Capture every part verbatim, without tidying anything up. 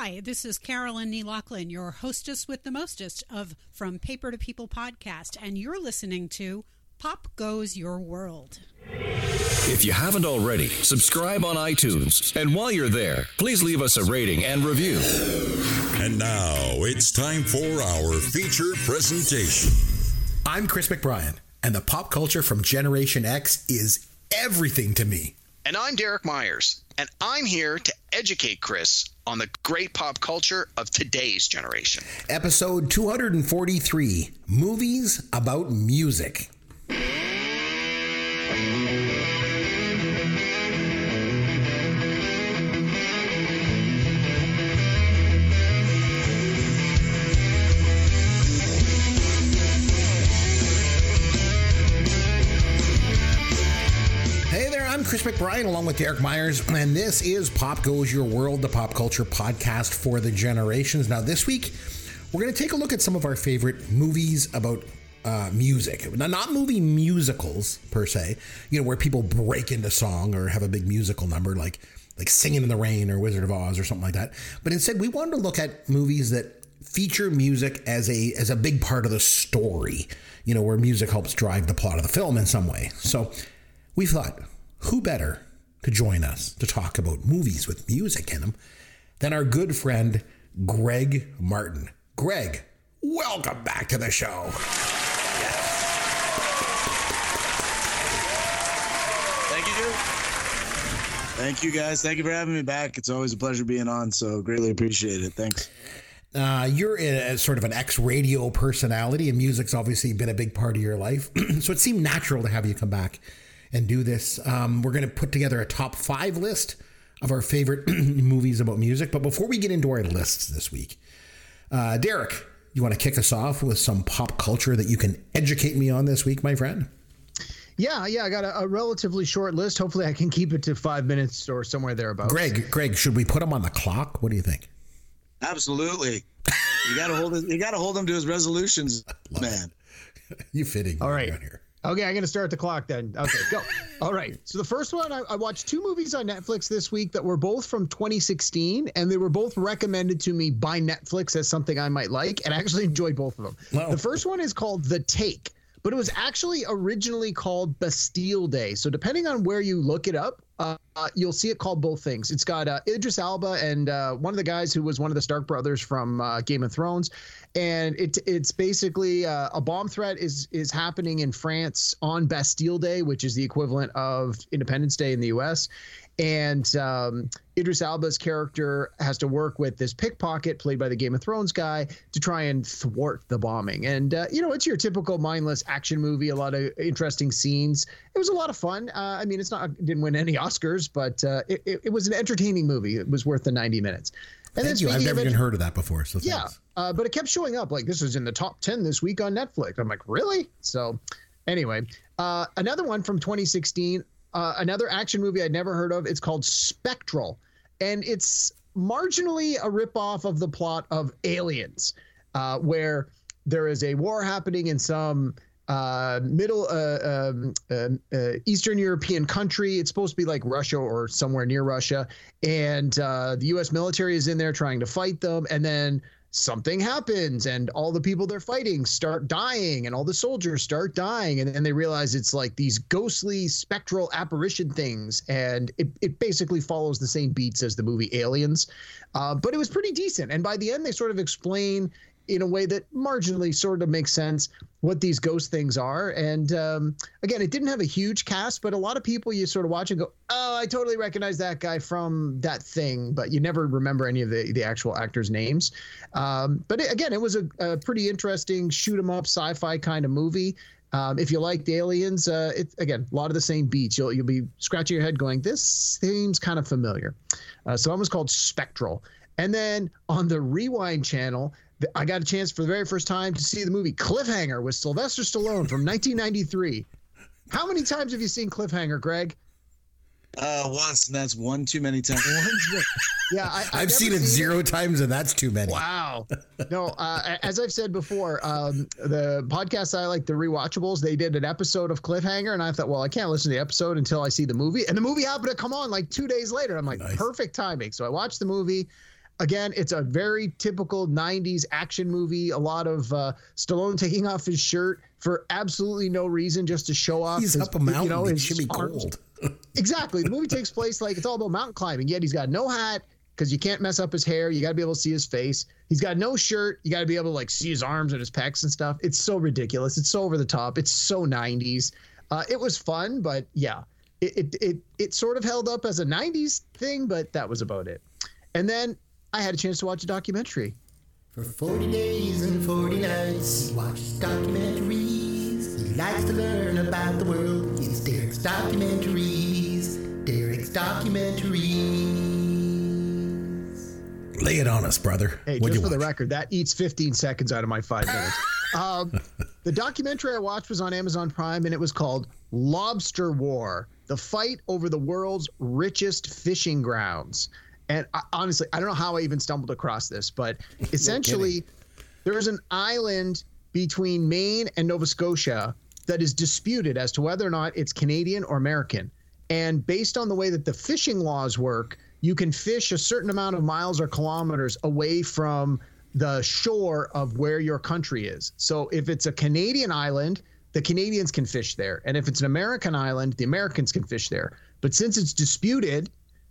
Hi, this is Carolyn Neelachlan, your hostess with the mostest of From Paper to People podcast, and you're listening to Pop Goes Your World. If you haven't already, subscribe on iTunes, and while you're there, please leave us a rating and review. And now, it's time for our feature presentation. I'm Chris McBrien, and the pop culture from Generation X is everything to me. And I'm Derek Myers, and I'm here to educate Chris on the great pop culture of today's generation. Episode two forty-three, Movies About Music. I'm Chris McBrien along with Derek Myers, and this is Pop Goes Your World, the pop culture podcast for the generations. Now this week, we're going to take a look at some of our favorite movies about uh, music. Now, not movie musicals per se, you know, where people break into song or have a big musical number like, like Singing in the Rain or Wizard of Oz or something like that. But instead, we wanted to look at movies that feature music as a as a big part of the story, you know, where music helps drive the plot of the film in some way. So we thought, who better to join us to talk about movies with music in them than our good friend, Greg Martin. Greg, welcome back to the show. Yes. Thank you, Drew. Thank you, guys. Thank you for having me back. It's always a pleasure being on, so greatly appreciate it. Thanks. Uh, you're a, a sort of an ex-radio personality, and music's obviously been a big part of your life, so it seemed natural to have you come back and do this. Um, we're going to put together a top five list of our favorite movies about music. But before we get into our lists this week, uh, Derek, you want to kick us off with some pop culture that you can educate me on this week, my friend? Yeah, yeah, I got a, a relatively short list. Hopefully I can keep it to five minutes or somewhere thereabouts. Greg, Greg, should we put him on the clock? What do you think? Absolutely. You got to hold it. You got to hold him to his resolutions, man. You fitting all right here. Okay, I'm going to start the clock then. Okay, go. All right. So the first one, I, I watched two movies on Netflix this week that were both from twenty sixteen, and they were both recommended to me by Netflix as something I might like, and I actually enjoyed both of them. Wow. The first one is called The Take, but it was actually originally called Bastille Day. So depending on where you look it up, uh, you'll see it called both things. It's got uh, Idris Elba and uh, one of the guys who was one of the Stark brothers from uh, Game of Thrones. And it, it's basically uh, a bomb threat is is happening in France on Bastille Day, which is the equivalent of Independence Day in the U S. And um, Idris Elba's character has to work with this pickpocket played by the Game of Thrones guy to try and thwart the bombing. And, uh, you know, it's your typical mindless action movie, a lot of interesting scenes. It was a lot of fun. Uh, I mean, it's not it didn't win any Oscars, but uh, it, it, it was an entertaining movie. It was worth the ninety minutes. And thank you. I've never even heard of that before. So yeah, uh, but it kept showing up like this was in the top ten this week on Netflix. I'm like, really? So anyway, uh, another one from twenty sixteen, uh, another action movie I'd never heard of. It's called Spectral, and it's marginally a ripoff of the plot of Aliens, uh, where there is a war happening in some Uh, middle uh, um, uh, uh, Eastern European country. It's supposed to be like Russia or somewhere near Russia. And uh, the U S military is in there trying to fight them. And then something happens and all the people they're fighting start dying and all the soldiers start dying. And then they realize it's like these ghostly spectral apparition things. And it, it basically follows the same beats as the movie Aliens. Uh, but it was pretty decent. And by the end, they sort of explain in a way that marginally sort of makes sense what these ghost things are. And um, again, it didn't have a huge cast, but a lot of people you sort of watch and go, oh, I totally recognize that guy from that thing, but you never remember any of the, the actual actors' names. Um, but it, again, it was a, a pretty interesting shoot 'em up sci-fi kind of movie. Um, if you liked Aliens, uh, it, again, a lot of the same beats. You'll, you'll be scratching your head going, this seems kind of familiar. Uh, so it was called Spectral. And then on the Rewind channel, I got a chance for the very first time to see the movie Cliffhanger with Sylvester Stallone from nineteen ninety-three. How many times have you seen Cliffhanger, Greg? Uh, once, and that's one too many times. yeah, I, I've, I've seen it seen zero it. times, and that's too many. Wow. No, uh, as I've said before, um, the podcast I like, The Rewatchables, they did an episode of Cliffhanger, and I thought, well, I can't listen to the episode until I see the movie. And the movie happened to come on like two days later. I'm like, nice. Perfect timing. So I watched the movie. Again, it's a very typical nineties action movie. A lot of uh, Stallone taking off his shirt for absolutely no reason, just to show off. He's his, up a mountain. You know, it should be cold. Exactly. The movie takes place like it's all about mountain climbing. Yet he's got no hat because you can't mess up his hair. You got to be able to see his face. He's got no shirt. You got to be able to like see his arms and his pecs and stuff. It's so ridiculous. It's so over the top. It's so nineties. Uh, it was fun, but yeah, it, it it it sort of held up as a nineties thing, but that was about it. And then I had a chance to watch a documentary. For forty days and forty nights, he watched documentaries. He likes to learn about the world. It's Derek's Documentaries. Derek's Documentaries. Lay it on us, brother. Hey, What'd just for watch? The record, that eats fifteen seconds out of my five minutes. um, the documentary I watched was on Amazon Prime, and it was called Lobster War, the fight over the world's richest fishing grounds. And I, honestly, I don't know how I even stumbled across this, but essentially there is an island between Maine and Nova Scotia that is disputed as to whether or not it's Canadian or American. And based on the way that the fishing laws work, you can fish a certain amount of miles or kilometers away from the shore of where your country is. So if it's a Canadian island, the Canadians can fish there. And if it's an American island, the Americans can fish there. But since it's disputed,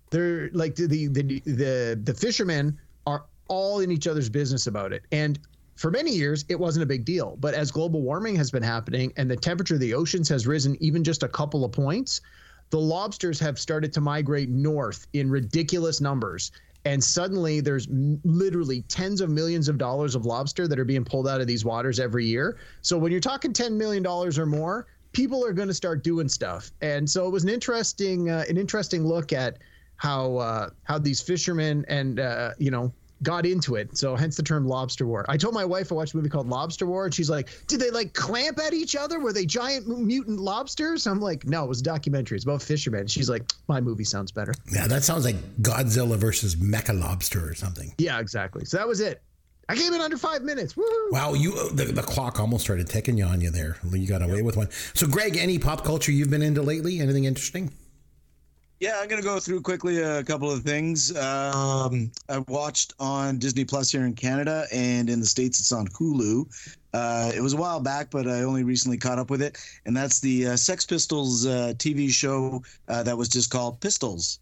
they're like the, the the the fishermen are all in each other's business about it. And for many years, it wasn't a big deal. But as global warming has been happening and the temperature of the oceans has risen even just a couple of points, the lobsters have started to migrate north in ridiculous numbers. And suddenly there's literally tens of millions of dollars of lobster that are being pulled out of these waters every year. So when you're talking ten million dollars or more, people are going to start doing stuff. And so it was an interesting uh, an interesting look at how uh, how these fishermen and uh, you know got into it, so hence the term Lobster War. I told my wife I watched a movie called Lobster War, and she's like, "Did they like clamp at each other? Were they giant mutant lobsters?" I'm like, "No, it was a documentary. It's about fishermen." She's like, "My movie sounds better." Yeah, that sounds like Godzilla versus Mecha Lobster or something. Yeah, exactly. So that was it. I came in under five minutes. Woo! Wow, you the, the clock almost started ticking you on you there. You got away yep. with one. So, Greg, any pop culture you've been into lately? Anything interesting? Yeah, I'm going to go through quickly a couple of things. Um, I watched on Disney Plus here in Canada, and in the States it's on Hulu. Uh, it was a while back, but I only recently caught up with it, and that's the uh, Sex Pistols uh, T V show uh, that was just called Pistols,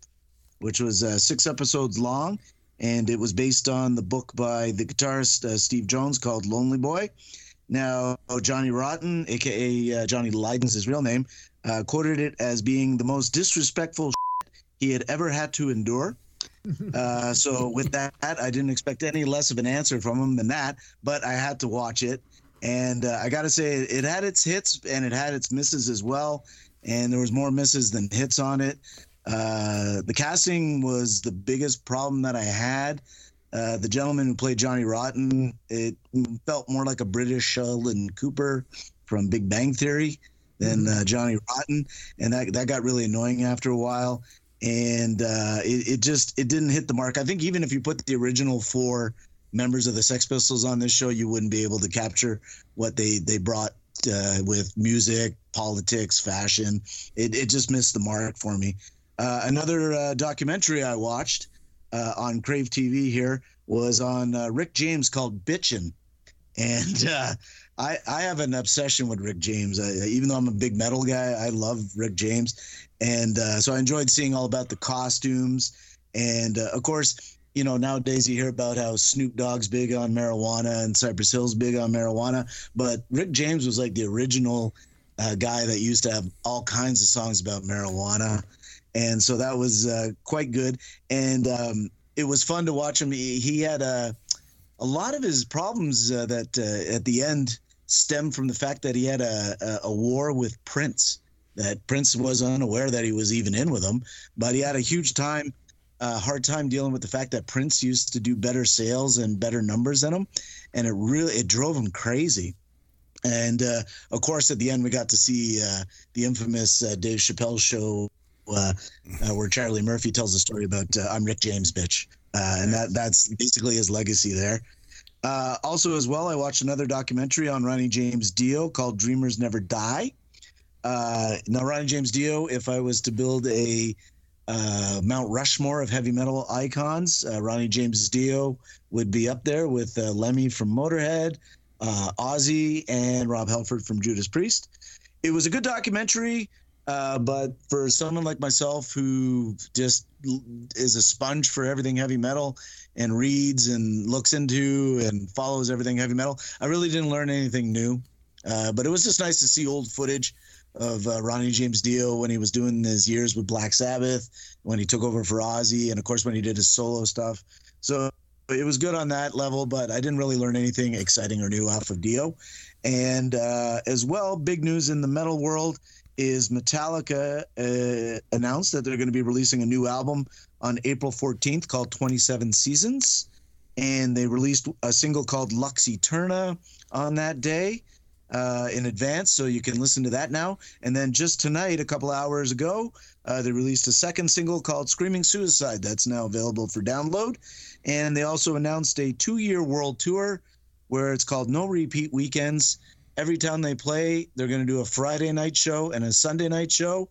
which was uh, six episodes long, and it was based on the book by the guitarist uh, Steve Jones called Lonely Boy. Now, Johnny Rotten, a k a. Uh, Johnny Lydon's his real name, uh, quoted it as being the most disrespectful he had ever had to endure. Uh, so with that, I didn't expect any less of an answer from him than that, but I had to watch it. And uh, I got to say, it had its hits and it had its misses as well. And there was more misses than hits on it. Uh, the casting was the biggest problem that I had. Uh, the gentleman who played Johnny Rotten, it felt more like a British Sheldon Cooper from Big Bang Theory than uh, Johnny Rotten. And that, that got really annoying after a while. And uh, it, it just it didn't hit the mark. I think even if you put the original four members of the Sex Pistols on this show, you wouldn't be able to capture what they they brought uh, with music, politics, fashion. It it just missed the mark for me. Uh, another uh, documentary I watched uh, on Crave T V here was on uh, Rick James called Bitchin'. And uh, I, I have an obsession with Rick James. I, even though I'm a big metal guy, I love Rick James. And uh, so I enjoyed seeing all about the costumes. And, uh, of course, you know, nowadays you hear about how Snoop Dogg's big on marijuana and Cypress Hill's big on marijuana. But Rick James was like the original uh, guy that used to have all kinds of songs about marijuana. And so that was uh, quite good. And um, it was fun to watch him. He, he had a... A lot of his problems uh, that uh, at the end stem from the fact that he had a, a, a war with Prince, that Prince was unaware that he was even in with him. But he had a huge time, uh, hard time dealing with the fact that Prince used to do better sales and better numbers than him. And it really it drove him crazy. And, uh, of course, at the end, we got to see uh, the infamous uh, Dave Chappelle show uh, uh, where Charlie Murphy tells a story about uh, I'm Rick James, bitch. Uh, and that, that's basically his legacy there. Uh, also as well, I watched another documentary on Ronnie James Dio called Dreamers Never Die. Uh, now, Ronnie James Dio, if I was to build a uh, Mount Rushmore of heavy metal icons. Uh, Ronnie James Dio would be up there with uh, Lemmy from Motorhead, uh, Ozzy, and Rob Halford from Judas Priest. It was a good documentary, uh, but for someone like myself who just is a sponge for everything heavy metal and reads and looks into and follows everything heavy metal, I really didn't learn anything new. Uh, but it was just nice to see old footage of uh, Ronnie James Dio when he was doing his years with Black Sabbath, when he took over for Ozzy, and of course when he did his solo stuff. So it was good on that level, but I didn't really learn anything exciting or new off of Dio. And uh, as well, big news in the metal world is Metallica uh, announced that they're going to be releasing a new album on April fourteenth called twenty-seven Seasons. And they released a single called Lux Eterna on that day. Uh, in advance, so you can listen to that now. And then just tonight, a couple hours ago, uh, they released a second single called Screaming Suicide. That's now available for download. And they also announced a two-year world tour where it's called No Repeat Weekends. Every town they play, they're going to do a Friday night show and a Sunday night show,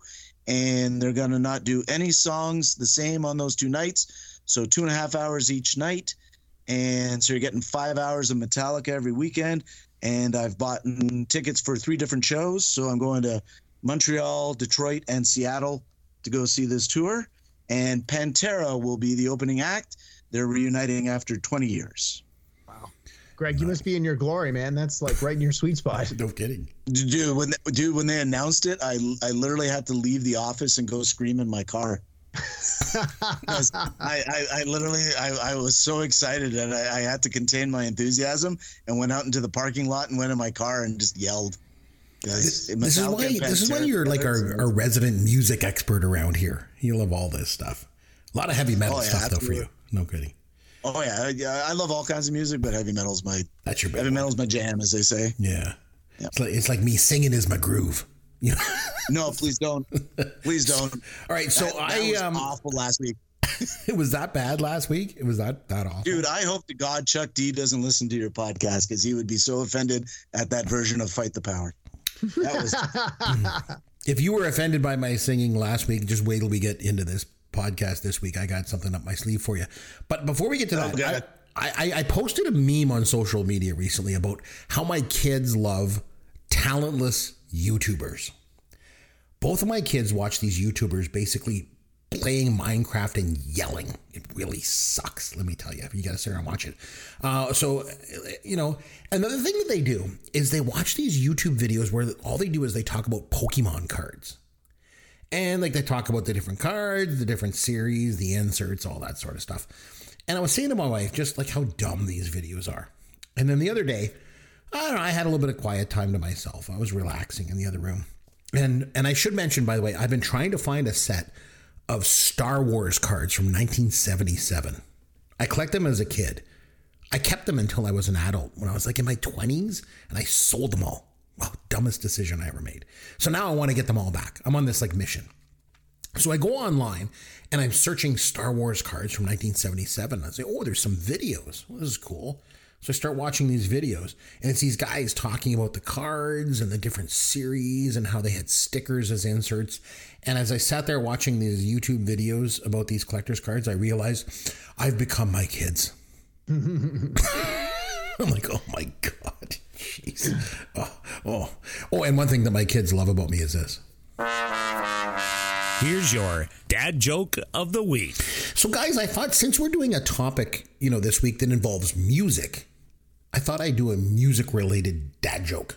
and they're going to not do any songs the same on those two nights, so two and a half hours each night. And so you're getting five hours of Metallica every weekend. And I've bought tickets for three different shows. So I'm going to Montreal, Detroit, and Seattle to go see this tour. And Pantera will be the opening act. They're reuniting after twenty years. Wow. Greg, you must be in your glory, man. That's like right in your sweet spot. No kidding. Dude, when they, dude, when they announced it, I, I literally had to leave the office and go scream in my car. I, I, I literally I, I was so excited that I, I had to contain my enthusiasm and went out into the parking lot and went in my car and just yelled. This, this, is why, this is why you're like our, our resident music expert around here. You love all this stuff. A lot of heavy metal oh, yeah, stuff absolutely. Though for you. No kidding. Oh yeah, yeah, I love all kinds of music, but heavy metal's my that's your heavy one. Metal's my jam, as they say. Yeah, yeah. It's, like, it's like me singing is my groove. No, please don't. Please don't. All right, so that, that I was um, awful last week. It was that bad last week. It was that that awful. Dude, I hope to God Chuck D doesn't listen to your podcast because he would be so offended at that version of Fight the Power. That was. If you were offended by my singing last week, just wait till we get into this podcast this week. I got something up my sleeve for you. But before we get to that, oh, I, I I posted a meme on social media recently about how my kids love talentless YouTubers. Both of my kids watch these YouTubers basically playing Minecraft and yelling. It really sucks, let me tell you. You gotta sit around and watch it. Uh, so, you know, another thing that they do is they watch these YouTube videos where all they do is they talk about Pokemon cards. And like they talk about the different cards, the different series, the inserts, all that sort of stuff. And I was saying to my wife just like how dumb these videos are. And then the other day, I don't know, I had a little bit of quiet time to myself. I was relaxing in the other room. And and I should mention, by the way, I've been trying to find a set of Star Wars cards from nineteen seventy-seven. I collect them as a kid. I kept them until I was an adult when I was like in my twenties, and I sold them all. Wow, dumbest decision I ever made. So now I want to get them all back. I'm on this like mission. So I go online and I'm searching Star Wars cards from nineteen seventy-seven. I say, oh, there's some videos. Well, this is cool. So I start watching these videos, and it's these guys talking about the cards and the different series and how they had stickers as inserts. And as I sat there watching these YouTube videos about these collector's cards, I realized I've become my kids. I'm like, oh my God, jeez. Oh, oh, oh, and one thing that my kids love about me is this. Here's your dad joke of the week. So guys, I thought since we're doing a topic, you know, this week that involves music, I thought I'd do a music-related dad joke,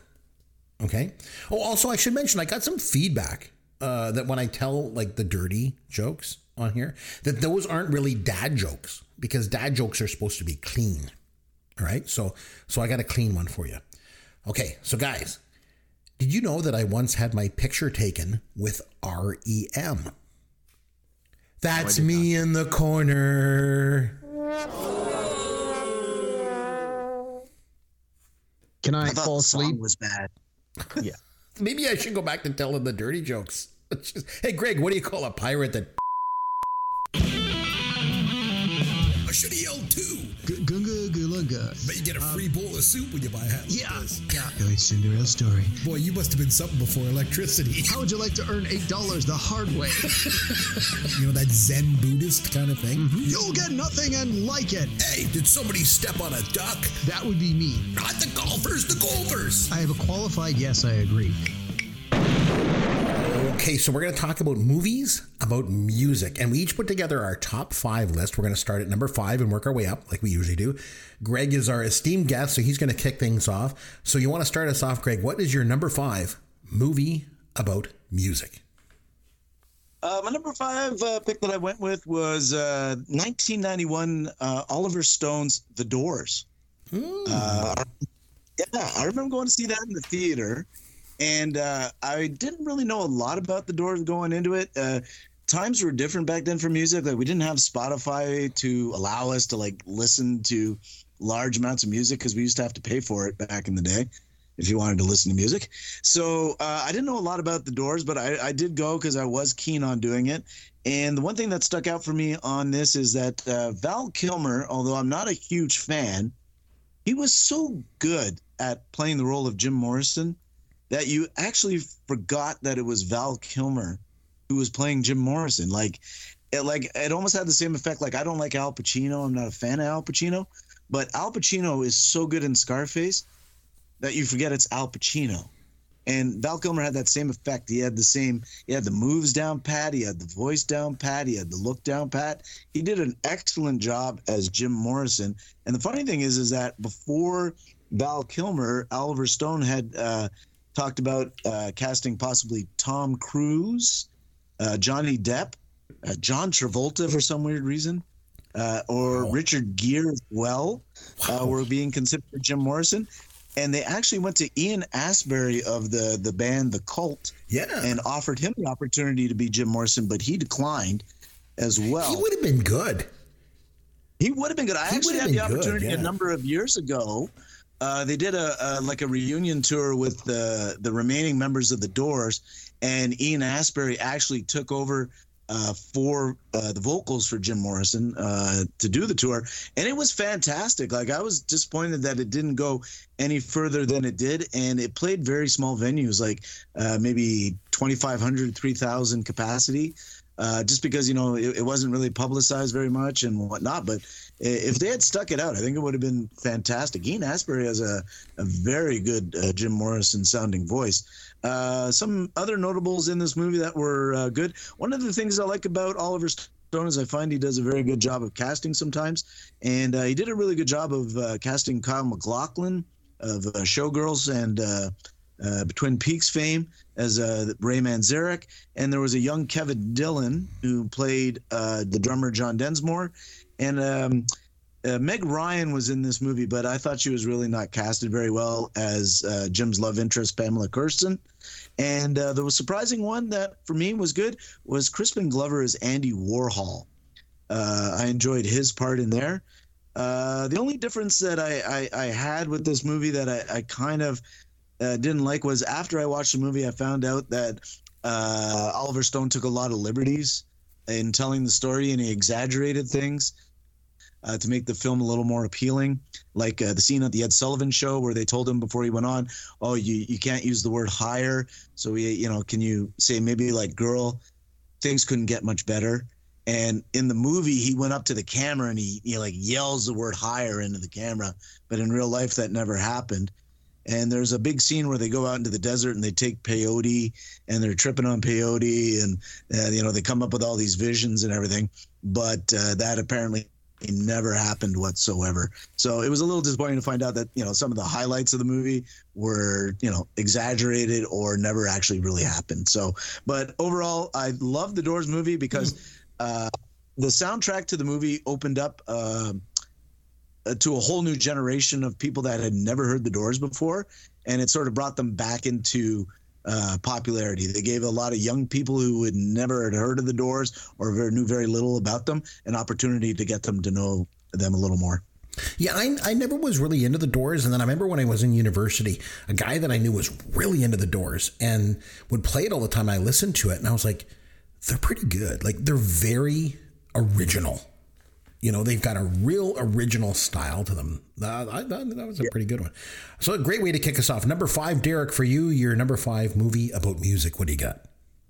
okay? Oh, also, I should mention, I got some feedback uh, that when I tell, like, the dirty jokes on here, that those aren't really dad jokes, because dad jokes are supposed to be clean, all right? So, so I got a clean one for you. Okay, so guys, did you know that I once had my picture taken with R E M? That's no, me not. In the corner. Can I, I fall asleep? Was bad. Yeah. Maybe I should go back to telling the dirty jokes. Just, hey, Greg, what do you call a pirate that? should have yelled too. G- Gunga Gulunga. But you get a free um, bowl of soup when you buy a house. Yeah. Like yeah. Really Cinderella story. Boy, you must have been something before electricity. How would you like to earn eight dollars the hard way? You know, that Zen Buddhist kind of thing? Mm-hmm. You'll get nothing and like it. Hey, did somebody step on a duck? That would be me. Not the golfers, the golfers. I have a qualified yes, I agree. Okay, so we're going to talk about movies, about music, and we each put together our top five list. We're going to start at number five and work our way up like we usually do. Greg is our esteemed guest, so he's going to kick things off. So you want to start us off, Greg. What is your number five movie about music? Uh, my number five uh, pick that I went with was uh, nineteen ninety-one uh, Oliver Stone's The Doors. Mm. Uh, yeah, I remember going to see that in the theater. And uh, I didn't really know a lot about The Doors going into it. Uh, times were different back then for music. Like, we didn't have Spotify to allow us to like listen to large amounts of music because we used to have to pay for it back in the day if you wanted to listen to music. So uh, I didn't know a lot about The Doors, but I, I did go because I was keen on doing it. And the one thing that stuck out for me on this is that uh, Val Kilmer, although I'm not a huge fan, he was so good at playing the role of Jim Morrison that you actually forgot that it was Val Kilmer who was playing Jim Morrison. Like it, like, it almost had the same effect. Like, I don't like Al Pacino. I'm not a fan of Al Pacino. But Al Pacino is so good in Scarface that you forget it's Al Pacino. And Val Kilmer had that same effect. He had the same – he had the moves down pat. He had the voice down pat. He had the look down pat. He did an excellent job as Jim Morrison. And the funny thing is is that before Val Kilmer, Oliver Stone had uh, – talked about uh, casting possibly Tom Cruise, uh, Johnny Depp, uh, John Travolta for some weird reason, uh, or wow. Richard Gere as well wow. uh, were being considered for Jim Morrison. And they actually went to Ian Asbury of the, the band The Cult yeah. and offered him the opportunity to be Jim Morrison, but he declined as well. He would have been good. He would have been good. I he actually had the opportunity good, yeah. a number of years ago. Uh, they did a, a like a reunion tour with the the remaining members of The Doors, and Ian Asbury actually took over uh, for uh, the vocals for Jim Morrison uh, to do the tour, and it was fantastic. Like, I was disappointed that it didn't go any further than it did, and it played very small venues, like uh, maybe twenty-five hundred, three thousand capacity. Uh, just because, you know, it, it wasn't really publicized very much and whatnot. But if they had stuck it out, I think it would have been fantastic. Ian Asbury has a, a very good uh, Jim Morrison-sounding voice. Uh, some other notables in this movie that were uh, good. One of the things I like about Oliver Stone is I find he does a very good job of casting sometimes. And uh, he did a really good job of uh, casting Kyle MacLachlan of uh, Showgirls and uh, uh, Twin Peaks fame as uh, Ray Manzarek, and there was a young Kevin Dillon who played uh, the drummer John Densmore, and um, uh, Meg Ryan was in this movie, but I thought she was really not casted very well as uh, Jim's love interest, Pamela Kirsten. And uh, the surprising one that for me was good was Crispin Glover as Andy Warhol. Uh, I enjoyed his part in there. Uh, the only difference that I, I, I had with this movie that I, I kind of Uh, didn't like was after I watched the movie, I found out that uh, Oliver Stone took a lot of liberties in telling the story, and he exaggerated things uh, to make the film a little more appealing. Like uh, the scene at the Ed Sullivan Show where they told him before he went on, "Oh, you you can't use the word higher." So we, you know, can you say maybe like "girl"? Things couldn't get much better. And in the movie, he went up to the camera and he, he like yells the word "higher" into the camera, but in real life, that never happened. And there's a big scene where they go out into the desert and they take peyote and they're tripping on peyote and, uh, you know, they come up with all these visions and everything. But uh, that apparently never happened whatsoever. So it was a little disappointing to find out that, you know, some of the highlights of the movie were, you know, exaggerated or never actually really happened. So, but overall, I love the Doors movie because uh, the soundtrack to the movie opened up uh, to a whole new generation of people that had never heard the Doors before. And it sort of brought them back into uh, popularity. They gave a lot of young people who had never had heard of the Doors or very, knew very little about them an opportunity to get them to know them a little more. Yeah, I, I never was really into the Doors. And then I remember when I was in university, a guy that I knew was really into the Doors and would play it all the time. I listened to it and I was like, they're pretty good. Like, they're very original. You know, they've got a real original style to them. Uh, I, that was a yeah. pretty good one. So a great way to kick us off. Number five, Derek, for you, your number five movie about music. What do you got?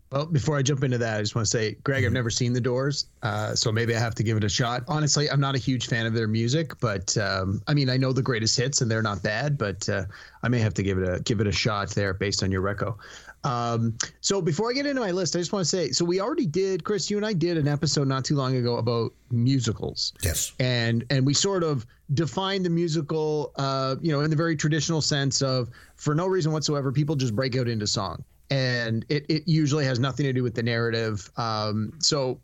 Well, before I jump into that, I just want to say, Greg, I've never seen The Doors, uh, so maybe I have to give it a shot. Honestly, I'm not a huge fan of their music, but um, I mean, I know the greatest hits, and they're not bad, but uh, I may have to give it a give it a shot there based on your reco. Um, so before I get into my list, I just want to say, so we already did, Chris, you and I did an episode not too long ago about musicals. Yes. And and we sort of define the musical, uh, you know, in the very traditional sense of, for no reason whatsoever, people just break out into song. And it, it usually has nothing to do with the narrative. Um, so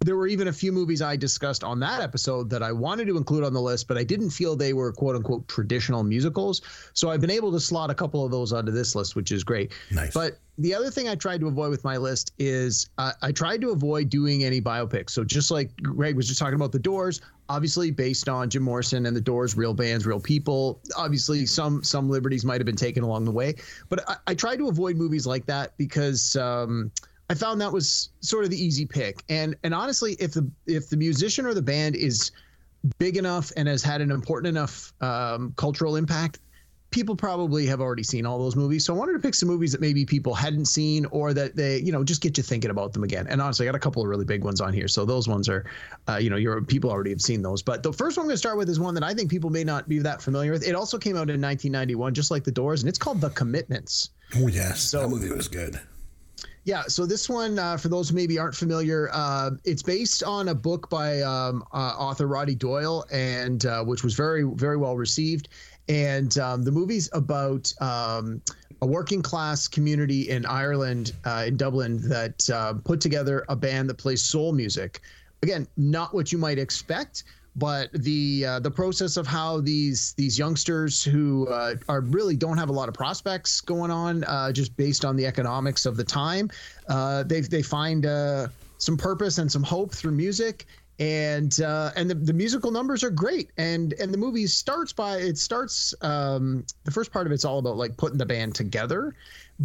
there were even a few movies I discussed on that episode that I wanted to include on the list, but I didn't feel they were quote unquote traditional musicals. So I've been able to slot a couple of those onto this list, which is great. Nice. But the other thing I tried to avoid with my list is uh, I tried to avoid doing any biopics. So just like Greg was just talking about The Doors, obviously based on Jim Morrison and The Doors, real bands, real people. Obviously, some some liberties might have been taken along the way. But I, I tried to avoid movies like that because um, I found that was sort of the easy pick. And and honestly, if the if the musician or the band is big enough and has had an important enough um, cultural impact, people probably have already seen all those movies. So I wanted to pick some movies that maybe people hadn't seen or that they, you know, just get you thinking about them again. And honestly, I got a couple of really big ones on here. So those ones are, uh, you know, your people already have seen those. But the first one I'm going to start with is one that I think people may not be that familiar with. It also came out in nineteen ninety-one, just like The Doors, and it's called The Commitments. Oh, yes. So, that movie was good. Yeah, so this one, uh, for those who maybe aren't familiar, uh, it's based on a book by um, uh, author Roddy Doyle, and uh, which was very, very well received. And um, the movie's about um, a working class community in Ireland, uh, in Dublin, that uh, put together a band that plays soul music. Again, not what you might expect, but the uh, the process of how these these youngsters who uh, are really don't have a lot of prospects going on, uh, just based on the economics of the time, uh, they they find uh, some purpose and some hope through music. And uh, and the, the musical numbers are great, and and the movie starts by it starts um, the first part of it's all about like putting the band together,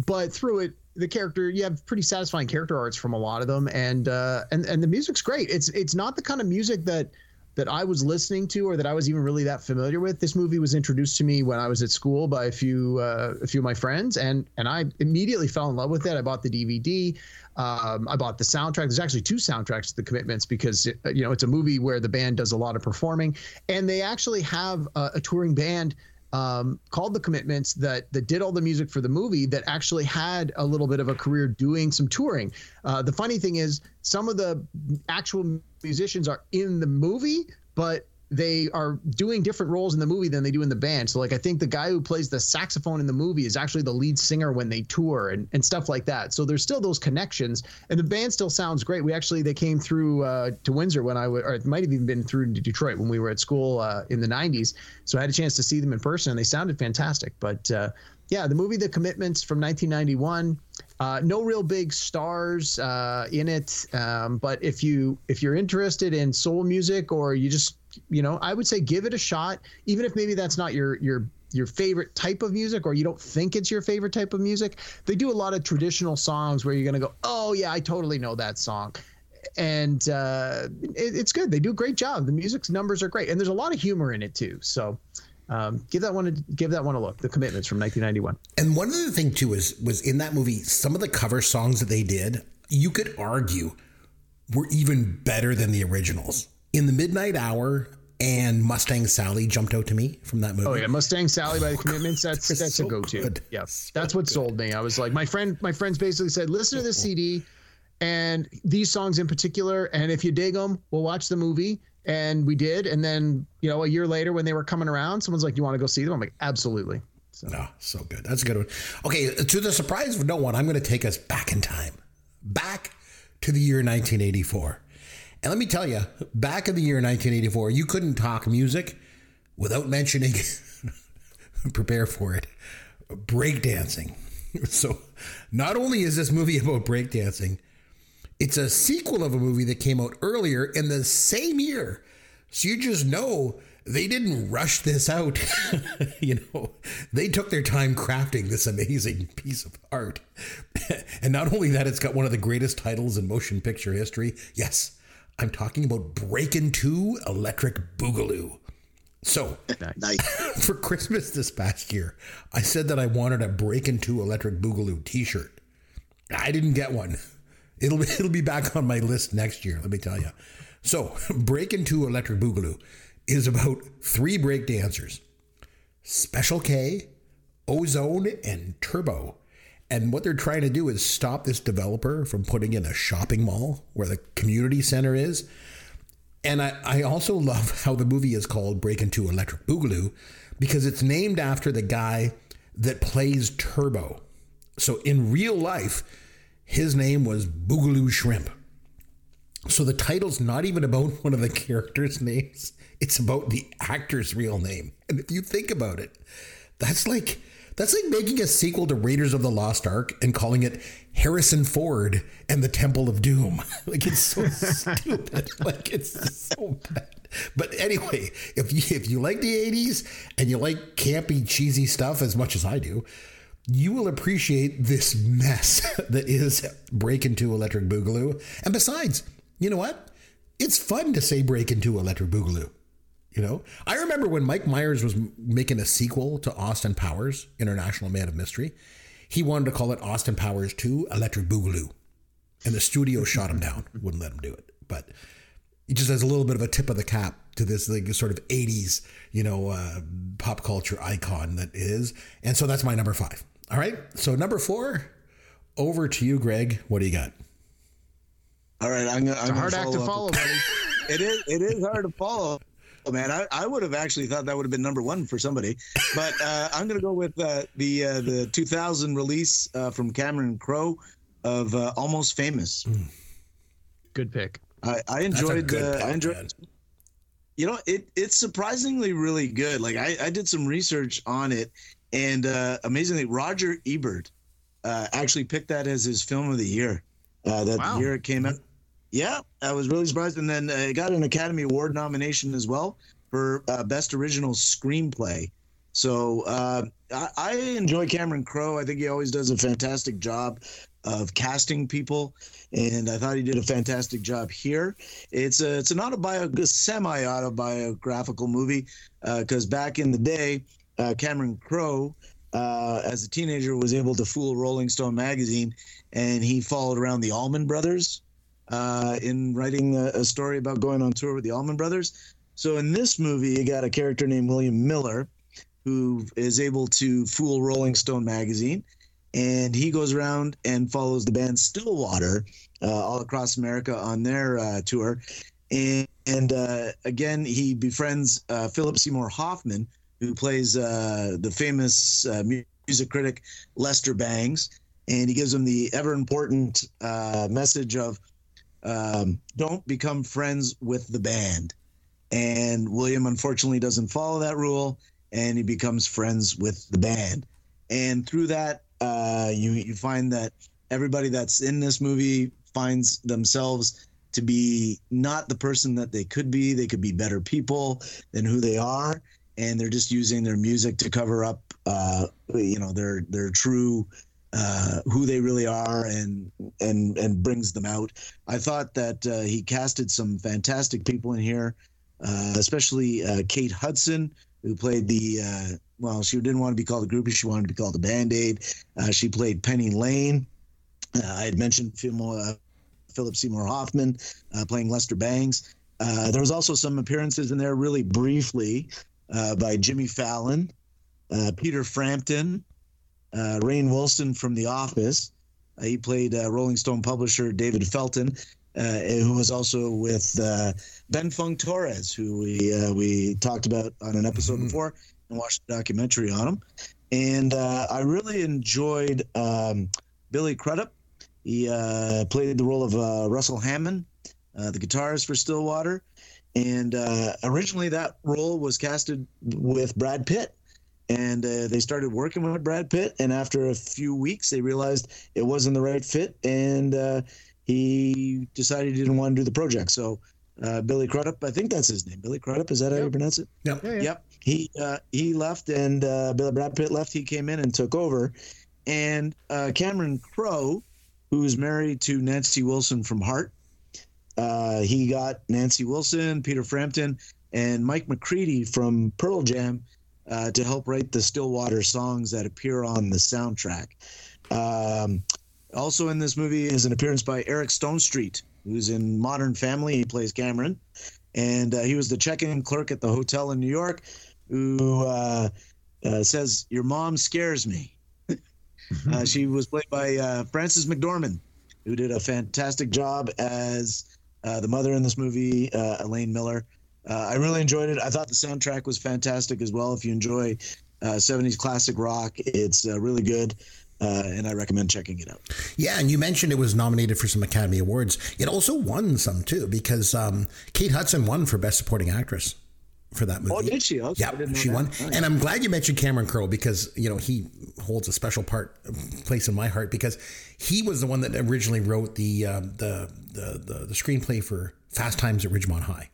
but through it the character you have pretty satisfying character arcs from a lot of them, and uh, and and the music's great. It's it's not the kind of music that that I was listening to or that I was even really that familiar with. This movie was introduced to me when I was at school by a few uh, a few of my friends, and and I immediately fell in love with it. I bought the D V D. Um, I bought the soundtrack. There's actually two soundtracks to The Commitments because, it, you know, it's a movie where the band does a lot of performing, and they actually have a, a touring band um, called The Commitments that that did all the music for the movie that actually had a little bit of a career doing some touring. Uh, the funny thing is some of the actual musicians are in the movie, but they are doing different roles in the movie than they do in the band. So like, I think the guy who plays the saxophone in the movie is actually the lead singer when they tour and, and stuff like that. So there's still those connections, and the band still sounds great. We actually, they came through uh, to Windsor when I was, or it might've even been through to Detroit when we were at school uh, in the nineties. So I had a chance to see them in person, and they sounded fantastic. But uh, yeah, the movie, The Commitments from nineteen ninety-one, uh, no real big stars uh, in it. Um, but if you, if you're interested in soul music, or you just, you know, I would say give it a shot, even if maybe that's not your your your favorite type of music, or you don't think it's your favorite type of music. They do a lot of traditional songs where you're going to go, oh, yeah, I totally know that song. And uh, it, it's good. They do a great job. The music's numbers are great. And there's a lot of humor in it, too. So um, give that one a, give that one a look. The Commitments from nineteen ninety-one. And one other thing, too, is was in that movie, some of the cover songs that they did, you could argue were even better than the originals. In the Midnight Hour and Mustang Sally jumped out to me from that movie. Oh yeah, Mustang Sally by The Commitments. That's that's, that's so a go-to. Yes, yeah. so that's what good. sold me. I was like, my friend, my friends basically said, listen to this C D, and these songs in particular, and if you dig them, we'll watch the movie. And we did. And then you know, a year later when they were coming around, someone's like, you want to go see them? I'm like, absolutely. So. No, so good. That's a good one. Okay, to the surprise of no one, I'm going to take us back in time, back to the year nineteen eighty-four. And let me tell you, back in the year nineteen eighty-four, you couldn't talk music without mentioning, prepare for it, breakdancing. So not only is this movie about breakdancing, it's a sequel of a movie that came out earlier in the same year. So you just know they didn't rush this out. You know, they took their time crafting this amazing piece of art. And not only that, it's got one of the greatest titles in motion picture history. Yes. I'm talking about Breakin' two Electric Boogaloo. So, nice. For Christmas this past year, I said that I wanted a Breakin' two Electric Boogaloo t-shirt. I didn't get one. It'll, it'll be back on my list next year, let me tell you. So, Breakin' two Electric Boogaloo is about three break dancers, Special K, Ozone, and Turbo. And what they're trying to do is stop this developer from putting in a shopping mall where the community center is. And I, I also love how the movie is called Breakin' two Electric Boogaloo because it's named after the guy that plays Turbo. So in real life, his name was Boogaloo Shrimp. So the title's not even about one of the characters' names. It's about the actor's real name. And if you think about it, that's like that's like making a sequel to Raiders of the Lost Ark and calling it Harrison Ford and the Temple of Doom. Like, it's so stupid. Like, it's so bad. But anyway, if you, if you like the eighties and you like campy, cheesy stuff as much as I do, you will appreciate this mess that is Breakin' two Electric Boogaloo. And besides, you know what? It's fun to say Breakin' two Electric Boogaloo. You know, I remember when Mike Myers was making a sequel to Austin Powers, International Man of Mystery, he wanted to call it Austin Powers two Electric Boogaloo. And the studio shot him down, wouldn't let him do it. But it just has a little bit of a tip of the cap to this like, sort of eighties, you know, uh, pop culture icon that is. And so that's my number five. All right. So number four, over to you, Greg. What do you got? All right. I'm gonna, it's I'm a hard act to follow, buddy. It is. It is hard to follow. Oh, man, I, I would have actually thought that would have been number one for somebody. But uh, I'm going to go with uh, the uh, the two thousand release uh, from Cameron Crowe of uh, Almost Famous. Good pick. I, I enjoyed the. Uh, I enjoyed. Man. You know, it it's surprisingly really good. Like I, I did some research on it, and uh, amazingly, Roger Ebert uh, actually picked that as his film of the year. Uh, that wow. the year it came out. Yeah, I was really surprised. And then uh, it got an Academy Award nomination as well for uh, Best Original Screenplay. So uh, I, I enjoy Cameron Crowe. I think he always does a fantastic job of casting people. And I thought he did a fantastic job here. It's a, it's an autobiographical, semi-autobiographical movie because uh, back in the day, uh, Cameron Crowe, Uh, as a teenager, was able to fool Rolling Stone magazine, and he followed around the Allman Brothers uh, in writing a, a story about going on tour with the Allman Brothers. So in this movie, you got a character named William Miller, who is able to fool Rolling Stone magazine, and he goes around and follows the band Stillwater uh, all across America on their uh, tour. And, and uh, again, he befriends uh, Philip Seymour Hoffman, who plays uh, the famous uh, music critic Lester Bangs, and he gives him the ever-important uh, message of um, don't become friends with the band. And William, unfortunately, doesn't follow that rule, and he becomes friends with the band. And through that, uh, you, you find that everybody that's in this movie finds themselves to be not the person that they could be. They could be better people than who they are. And they're just using their music to cover up, uh, you know, their their true uh, who they really are, and and and brings them out. I thought that uh, he casted some fantastic people in here, uh, especially uh, Kate Hudson, who played the uh, well, she didn't want to be called a groupie; she wanted to be called a Band-Aid. Uh, she played Penny Lane. Uh, I had mentioned Philip Seymour Hoffman uh, playing Lester Bangs. Uh, there was also some appearances in there, really briefly. Uh, by Jimmy Fallon, uh, Peter Frampton, uh, Rainn Wilson from The Office. Uh, he played uh, Rolling Stone publisher David Felton, uh, who was also with uh, Ben Fung Torres, who we uh, we talked about on an episode mm-hmm. before and watched a documentary on him. And uh, I really enjoyed um, Billy Crudup. He uh, played the role of uh, Russell Hammond, uh, the guitarist for Stillwater. And uh, originally that role was casted with Brad Pitt, and uh, they started working with Brad Pitt. And after a few weeks, they realized it wasn't the right fit, and uh, he decided he didn't want to do the project. So uh, Billy Crudup, I think that's his name, Billy Crudup, is that yep. how you pronounce it? Yep. Yeah, yeah. Yep. He uh, he left, and uh, Billy Brad Pitt left. He came in and took over. And uh, Cameron Crowe, who's married to Nancy Wilson from Heart, Uh, he got Nancy Wilson, Peter Frampton, and Mike McCready from Pearl Jam uh, to help write the Stillwater songs that appear on the soundtrack. Um, also in this movie is an appearance by Eric Stonestreet, who's in Modern Family. He plays Cameron. And uh, he was the check-in clerk at the hotel in New York who uh, uh, says, "Your mom scares me." Mm-hmm. Uh, she was played by uh, Frances McDormand, who did a fantastic job as uh, the mother in this movie, uh, Elaine Miller. Uh, I really enjoyed it. I thought the soundtrack was fantastic as well. If you enjoy uh, seventies classic rock, it's uh, really good, uh, and I recommend checking it out. Yeah, and you mentioned it was nominated for some Academy Awards. It also won some, too, because um, Kate Hudson won for Best Supporting Actress for that movie. Oh, did she? Okay. Yeah, she won. Nice. And I'm glad you mentioned Cameron Crowe because, you know, he holds a special part place in my heart because he was the one that originally wrote the uh, the, the, the the screenplay for Fast Times at Ridgemont High.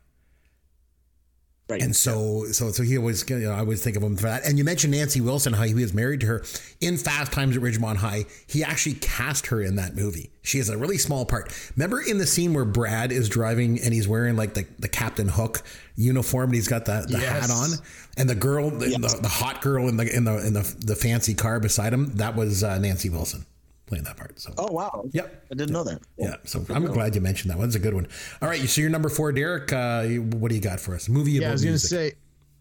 Right. And so, so, so he always, you know, I always think of him for that. And you mentioned Nancy Wilson, how he was married to her in Fast Times at Ridgemont High. He actually cast her in that movie. She has a really small part. Remember in the scene where Brad is driving and he's wearing like the, the Captain Hook uniform and he's got the, the yes. hat on, and the girl, yes. the, the hot girl in the, in the, in the, the fancy car beside him. That was uh, Nancy Wilson playing that part. So. Oh, wow. Yep. I didn't yep. know that. Yeah. So I'm know. glad you mentioned that one. It's a good one. All right. So you're number four, Derek. Uh, what do you got for us? Movie. Yeah, about I was going to say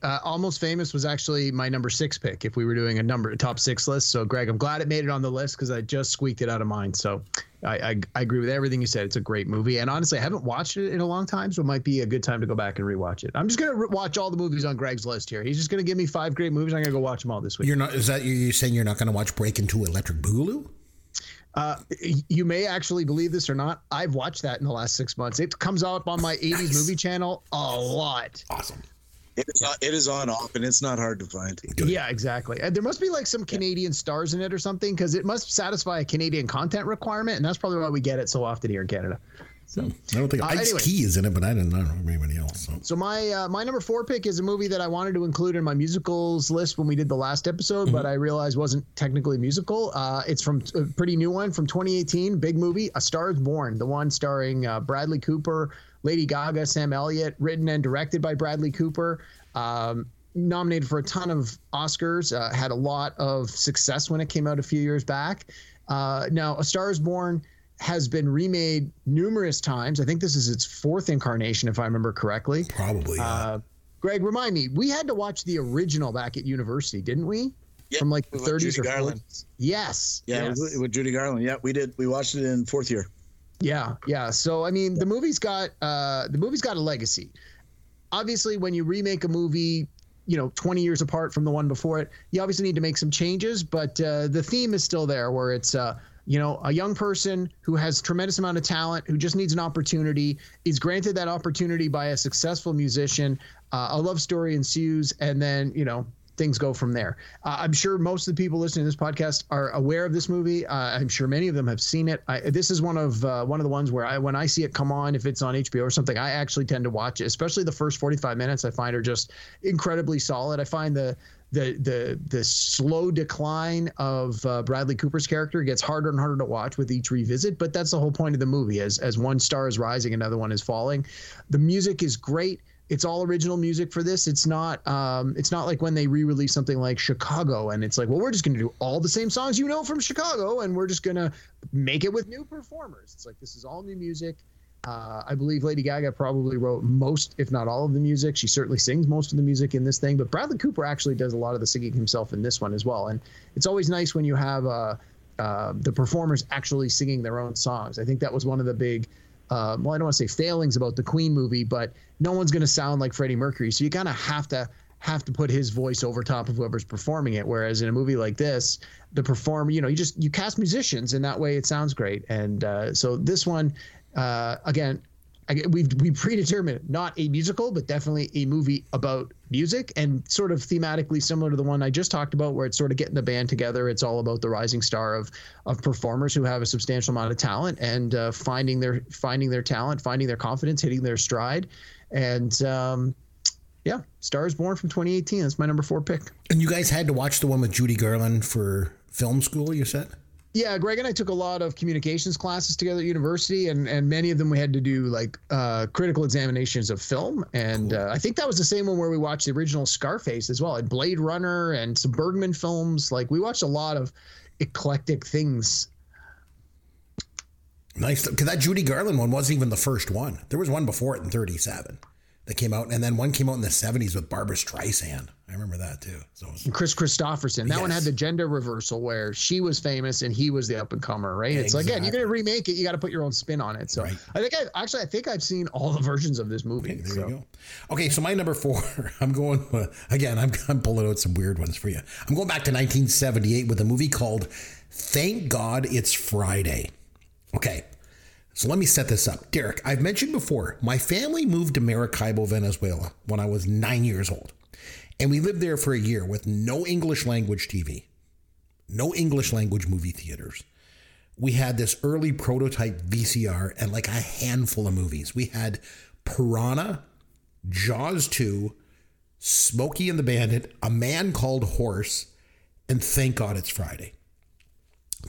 uh, Almost Famous was actually my number six pick if we were doing a number top six list. So Greg, I'm glad it made it on the list because I just squeaked it out of mine. So I, I, I agree with everything you said. It's a great movie. And honestly, I haven't watched it in a long time. So it might be a good time to go back and rewatch it. I'm just going to re- watch all the movies on Greg's list here. He's just going to give me five great movies. I'm going to go watch them all this week. You're not, is that you saying you're not going to watch Break Into Electric Boogaloo? Uh, you may actually believe this or not. I've watched that in the last six months. It comes up on my nice. eighties movie channel a lot. Awesome. It is, on, it is on off, and it's not hard to find. Yeah, exactly. And there must be like some Canadian stars in it or something because it must satisfy a Canadian content requirement, and that's probably why we get it so often here in Canada. So I don't think uh, Ice anyway. T is in it, but I don't know anybody else. So, so my uh, my number four pick is a movie that I wanted to include in my musicals list when we did the last episode, mm-hmm. but I realized wasn't technically musical. Uh, it's from a pretty new one from twenty eighteen, big movie, A Star Is Born, the one starring uh, Bradley Cooper, Lady Gaga, Sam Elliott, written and directed by Bradley Cooper. Um, nominated for a ton of Oscars, uh, had a lot of success when it came out a few years back. Uh, now, A Star Is Born has been remade numerous times. I think this is its fourth incarnation, if I remember correctly. Probably. Yeah. Uh, Greg, remind me, we had to watch the original back at university, didn't we? Yeah. From like the thirties or forties. Yes. Yeah, yes. It was with Judy Garland. Yeah, we did. We watched it in fourth year. Yeah, yeah. So I mean, the movie's got uh, the movie's got a legacy. Obviously, when you remake a movie, you know, twenty years apart from the one before it, you obviously need to make some changes. But uh, the theme is still there, where it's. Uh, You know, a young person who has a tremendous amount of talent, who just needs an opportunity, is granted that opportunity by a successful musician. Uh, a love story ensues, and then, you know, things go from there. Uh, I'm sure most of the people listening to this podcast are aware of this movie. Uh, I'm sure many of them have seen it. I, this is one of uh, one of the ones where I, when I see it come on, if it's on H B O or something, I actually tend to watch it, especially the first forty-five minutes I find are just incredibly solid. I find the The the the slow decline of uh, Bradley Cooper's character gets harder and harder to watch with each revisit, but that's the whole point of the movie. As as one star is rising, another one is falling. The music is great. It's all original music for this. It's not um it's not like when they re-release something like Chicago and it's like, well, we're just going to do all the same songs you know from Chicago and we're just going to make it with new performers. It's like this is all new music. Uh, I believe Lady Gaga probably wrote most, if not all, of the music. She certainly sings most of the music in this thing. But Bradley Cooper actually does a lot of the singing himself in this one as well. And it's always nice when you have uh, uh, the performers actually singing their own songs. I think that was one of the big, uh, well, I don't want to say failings about the Queen movie, but no one's going to sound like Freddie Mercury. So you kind of have to have to put his voice over top of whoever's performing it. Whereas in a movie like this, the performer, you know, you just you cast musicians and that way it sounds great. And uh, so this one. Uh, again, I, we've we predetermined not a musical, but definitely a movie about music and sort of thematically similar to the one I just talked about, where it's sort of getting the band together. It's all about the rising star of of performers who have a substantial amount of talent and uh, finding their finding their talent, finding their confidence, hitting their stride. And um, yeah, Star Is Born from twenty eighteen. That's my number four pick. And you guys had to watch the one with Judy Garland for film school, you said? Yeah, Greg and I took a lot of communications classes together at university, and, and many of them we had to do like uh, critical examinations of film. And cool. uh, I think that was the same one where we watched the original Scarface as well, and Blade Runner and some Bergman films. Like we watched a lot of eclectic things. Nice. Because that Judy Garland one wasn't even the first one. There was one before it in thirty-seven that came out. And then one came out in the seventies with Barbra Streisand. I remember that too. So it was, Chris Christopherson. That yes. one had the gender reversal where she was famous and he was the up and comer, right? Exactly. It's like, yeah, you're going to remake it. You got to put your own spin on it. So right. I think I actually, I think I've seen all the versions of this movie. Okay, there so. you go. Okay. So my number four, I'm going, uh, again, I'm, I'm pulling out some weird ones for you. I'm going back to nineteen seventy-eight with a movie called Thank God It's Friday. Okay, so let me set this up. Derek, I've mentioned before, my family moved to Maracaibo, Venezuela when I was nine years old. And we lived there for a year with no English language T V, no English language movie theaters. We had this early prototype V C R and like a handful of movies. We had Piranha, Jaws two, Smokey and the Bandit, A Man Called Horse, and Thank God It's Friday.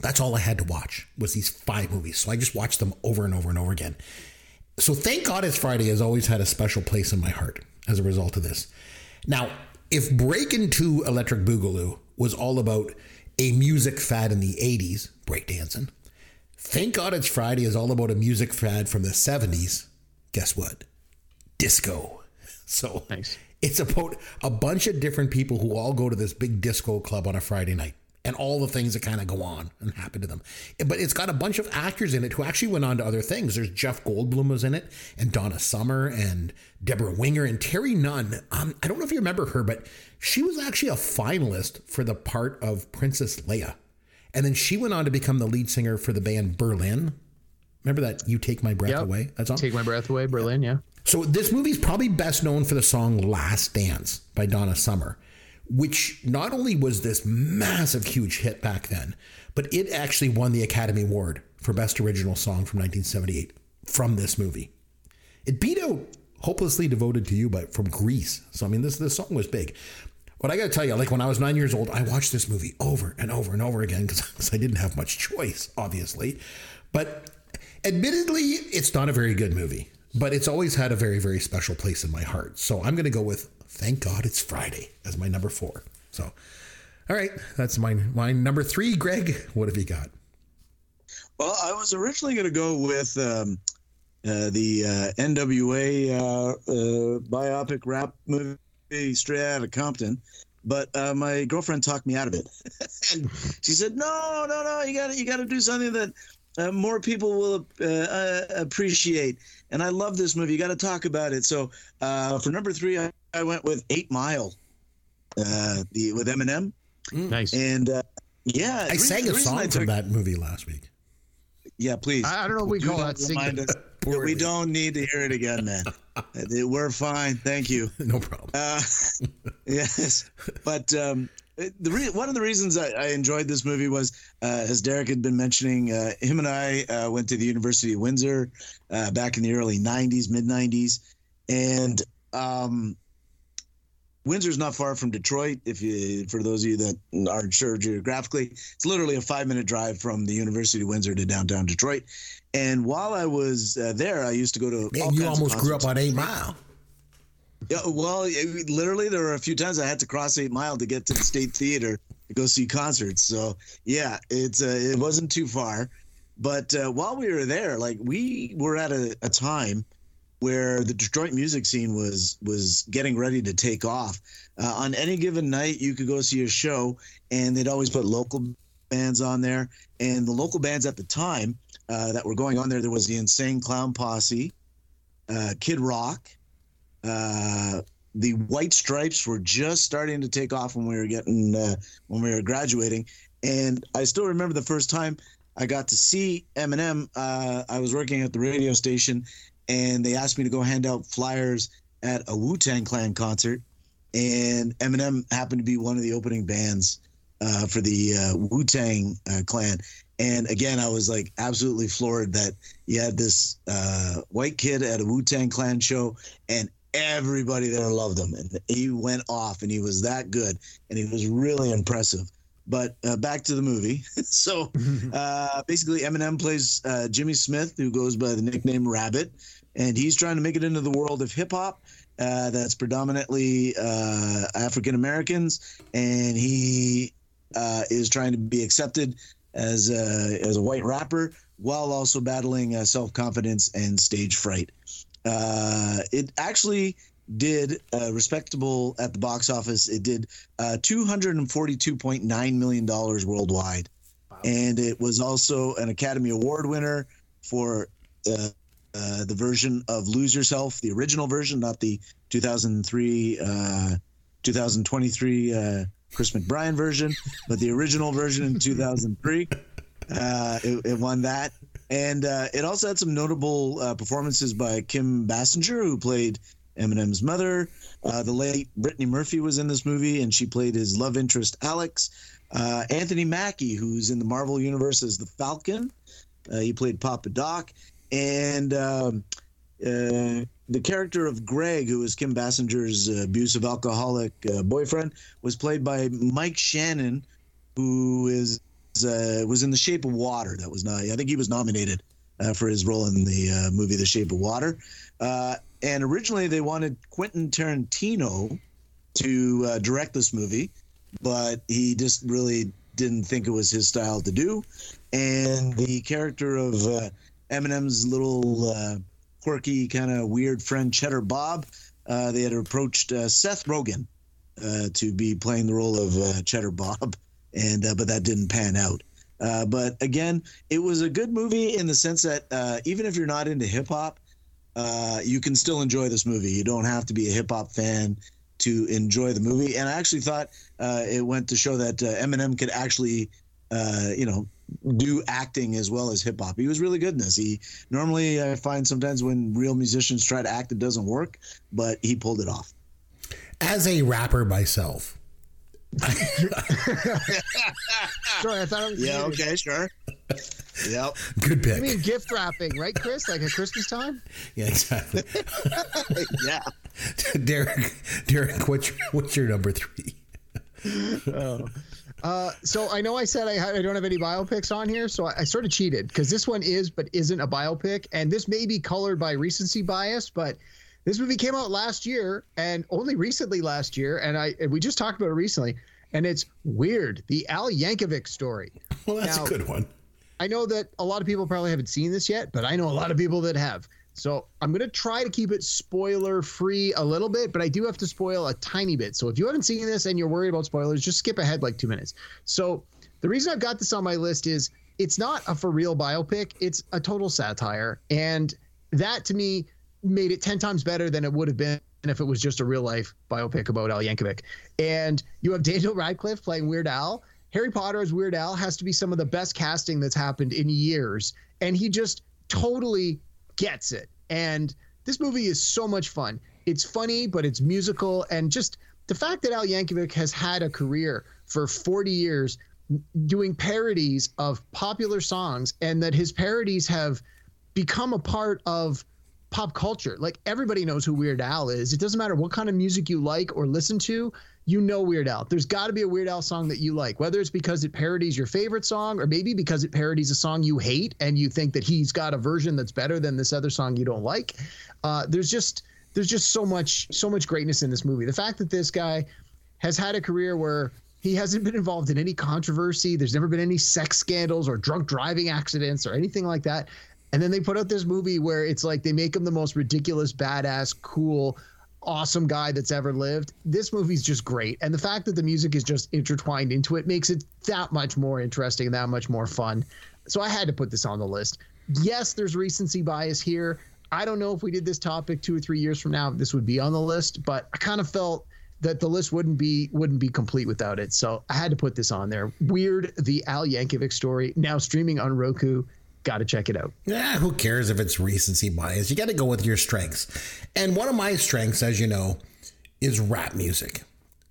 That's all I had to watch was these five movies. So I just watched them over and over and over again. So Thank God It's Friday has always had a special place in my heart as a result of this. Now, if Breakin' two Electric Boogaloo was all about a music fad in the eighties, breakdancing, Thank God It's Friday is all about a music fad from the seventies. Guess what? Disco. So nice. It's about a bunch of different people who all go to this big disco club on a Friday night. And all the things that kind of go on and happen to them. But it's got a bunch of actors in it who actually went on to other things. There's Jeff Goldblum was in it, and Donna Summer, and Deborah Winger, and Terry Nunn. Um, I don't know if you remember her, but she was actually a finalist for the part of Princess Leia. And then she went on to become the lead singer for the band Berlin. Remember that You Take My Breath yep. Away? That's all. Take My Breath Away, Berlin, yeah. So this movie's probably best known for the song Last Dance by Donna Summer, which not only was this massive, huge hit back then, but it actually won the Academy Award for Best Original Song from nineteen seventy-eight from this movie. It beat out Hopelessly Devoted to You by from Grease. So, I mean, this, this song was big. But I got to tell you, like when I was nine years old, I watched this movie over and over and over again because I didn't have much choice, obviously. But admittedly, it's not a very good movie, but it's always had a very, very special place in my heart. So I'm going to go with Thank God It's Friday as my number four. So, all right, that's my, my number three. Greg, what have you got? Well, I was originally going to go with um, uh, the uh, N W A uh, uh, biopic rap movie Straight Outta Compton, but uh, my girlfriend talked me out of it. And she said, no, no, no, you got you got to do something that uh, more people will uh, appreciate. And I love this movie. You got to talk about it. So uh, for number three, I I went with Eight Mile, uh, the with Eminem. Nice. And uh, yeah, I sang a song took, from that movie last week. Yeah, please. I, I don't know if we do call that singing. We don't need to hear it again, man. We're fine, thank you. No problem. Uh, yes, but um, the re- one of the reasons I, I enjoyed this movie was, uh, as Derek had been mentioning, uh, him and I uh, went to the University of Windsor uh, back in the early nineties, mid nineties, and um. Windsor's not far from Detroit. If you, for those of you that aren't sure geographically, it's literally a five-minute drive from the University of Windsor to downtown Detroit. And while I was uh, there, I used to go to. Man, all you kinds almost of grew up on Eight Mile. Yeah, well, it, literally, there were a few times I had to cross Eight Mile to get to the State Theater to go see concerts. So yeah, it's uh, it wasn't too far. But uh, while we were there, like we were at a, a time where the Detroit music scene was was getting ready to take off. Uh, on any given night, you could go see a show, and they'd always put local bands on there. And the local bands at the time uh, that were going on there, there was the Insane Clown Posse, uh, Kid Rock. Uh, the White Stripes were just starting to take off when we were getting uh, when we were graduating. And I still remember the first time I got to see Eminem. Uh, I was working at the radio station, and they asked me to go hand out flyers at a Wu-Tang Clan concert. And Eminem happened to be one of the opening bands uh, for the uh, Wu-Tang uh, Clan. And again, I was like absolutely floored that you had this uh, white kid at a Wu-Tang Clan show and everybody there loved him. And he went off and he was that good. And he was really impressive. But uh, back to the movie. So uh, basically, Eminem plays uh, Jimmy Smith, who goes by the nickname Rabbit, and he's trying to make it into the world of hip hop. Uh, that's predominantly uh, African Americans, and he uh, is trying to be accepted as a, as a white rapper while also battling uh, self-confidence and stage fright. Uh, it actually did uh, respectable at the box office. It did uh, two hundred forty-two point nine million dollars worldwide, wow. And it was also an Academy Award winner for Uh, Uh, the version of Lose Yourself, the original version, not the two thousand three, uh, two thousand twenty-three uh, Chris McBrien version, but the original version in two thousand three. Uh, it, it won that. And uh, it also had some notable uh, performances by Kim Basinger, who played Eminem's mother. Uh, the late Brittany Murphy was in this movie, and she played his love interest, Alex. Uh, Anthony Mackie, who's in the Marvel Universe as the Falcon. Uh, he played Papa Doc. And um, uh, the character of Greg, who is Kim Basinger's uh, abusive alcoholic uh, boyfriend, was played by Mike Shannon, who is uh, was in The Shape of Water. That was not, I think he was nominated uh, for his role in the uh, movie The Shape of Water. Uh, and originally they wanted Quentin Tarantino to uh, direct this movie, but he just really didn't think it was his style to do. And the character of Uh, Eminem's little uh, quirky, kind of weird friend Cheddar Bob. Uh, they had approached uh, Seth Rogen uh, to be playing the role of uh, Cheddar Bob, and uh, but that didn't pan out. Uh, but again, it was a good movie in the sense that uh, even if you're not into hip hop, uh, you can still enjoy this movie. You don't have to be a hip hop fan to enjoy the movie. And I actually thought uh, it went to show that uh, Eminem could actually, uh, you know, do acting as well as hip hop. He was really good in this. He normally, I find sometimes when real musicians try to act, it doesn't work, but he pulled it off. As a rapper myself. Sure, I thought it was yeah, okay, sure. Yep. Good pick. I mean, gift wrapping, right, Chris? Like at Christmas time? Yeah, exactly. Yeah. Derek, Derek, what's your, what's your number three? Oh. Uh, so I know I said I, I don't have any biopics on here, so I, I sort of cheated because this one is but isn't a biopic, and this may be colored by recency bias, but this movie came out last year and only recently last year, and I and we just talked about it recently, and it's Weird, the Al Yankovic Story. Well, that's now, a good one. I know that a lot of people probably haven't seen this yet, but I know a lot of people that have. So I'm going to try to keep it spoiler-free a little bit, but I do have to spoil a tiny bit. So if you haven't seen this and you're worried about spoilers, just skip ahead like two minutes. So the reason I've got this on my list is it's not a for-real biopic. It's a total satire. And that, to me, made it ten times better than it would have been if it was just a real-life biopic about Al Yankovic. And you have Daniel Radcliffe playing Weird Al. Harry Potter as Weird Al has to be some of the best casting that's happened in years. And he just totally gets it. And this movie is so much fun. It's funny, but it's musical. And just the fact that Al Yankovic has had a career for forty years doing parodies of popular songs, and that his parodies have become a part of pop culture. Like, everybody knows who Weird Al is. It doesn't matter what kind of music you like or listen to, you know Weird Al. There's got to be a Weird Al song that you like, whether it's because it parodies your favorite song or maybe because it parodies a song you hate and you think that he's got a version that's better than this other song you don't like. Uh, there's just there's just so much so much greatness in this movie. The fact that this guy has had a career where he hasn't been involved in any controversy. There's never been any sex scandals or drunk driving accidents or anything like that. And then they put out this movie where it's like they make him the most ridiculous, badass, cool, awesome guy that's ever lived. This movie's just great. And the fact that the music is just intertwined into it makes it that much more interesting, that much more fun. So I had to put this on the list. Yes, there's recency bias here. I don't know if we did this topic two or three years from now, this would be on the list, but I kind of felt that the list wouldn't be wouldn't be complete without it. So I had to put this on there. Weird, the Al Yankovic Story, now streaming on Roku. Got to check it out. Yeah, who cares if it's recency bias? You got to go with your strengths. And one of my strengths, as you know, is rap music.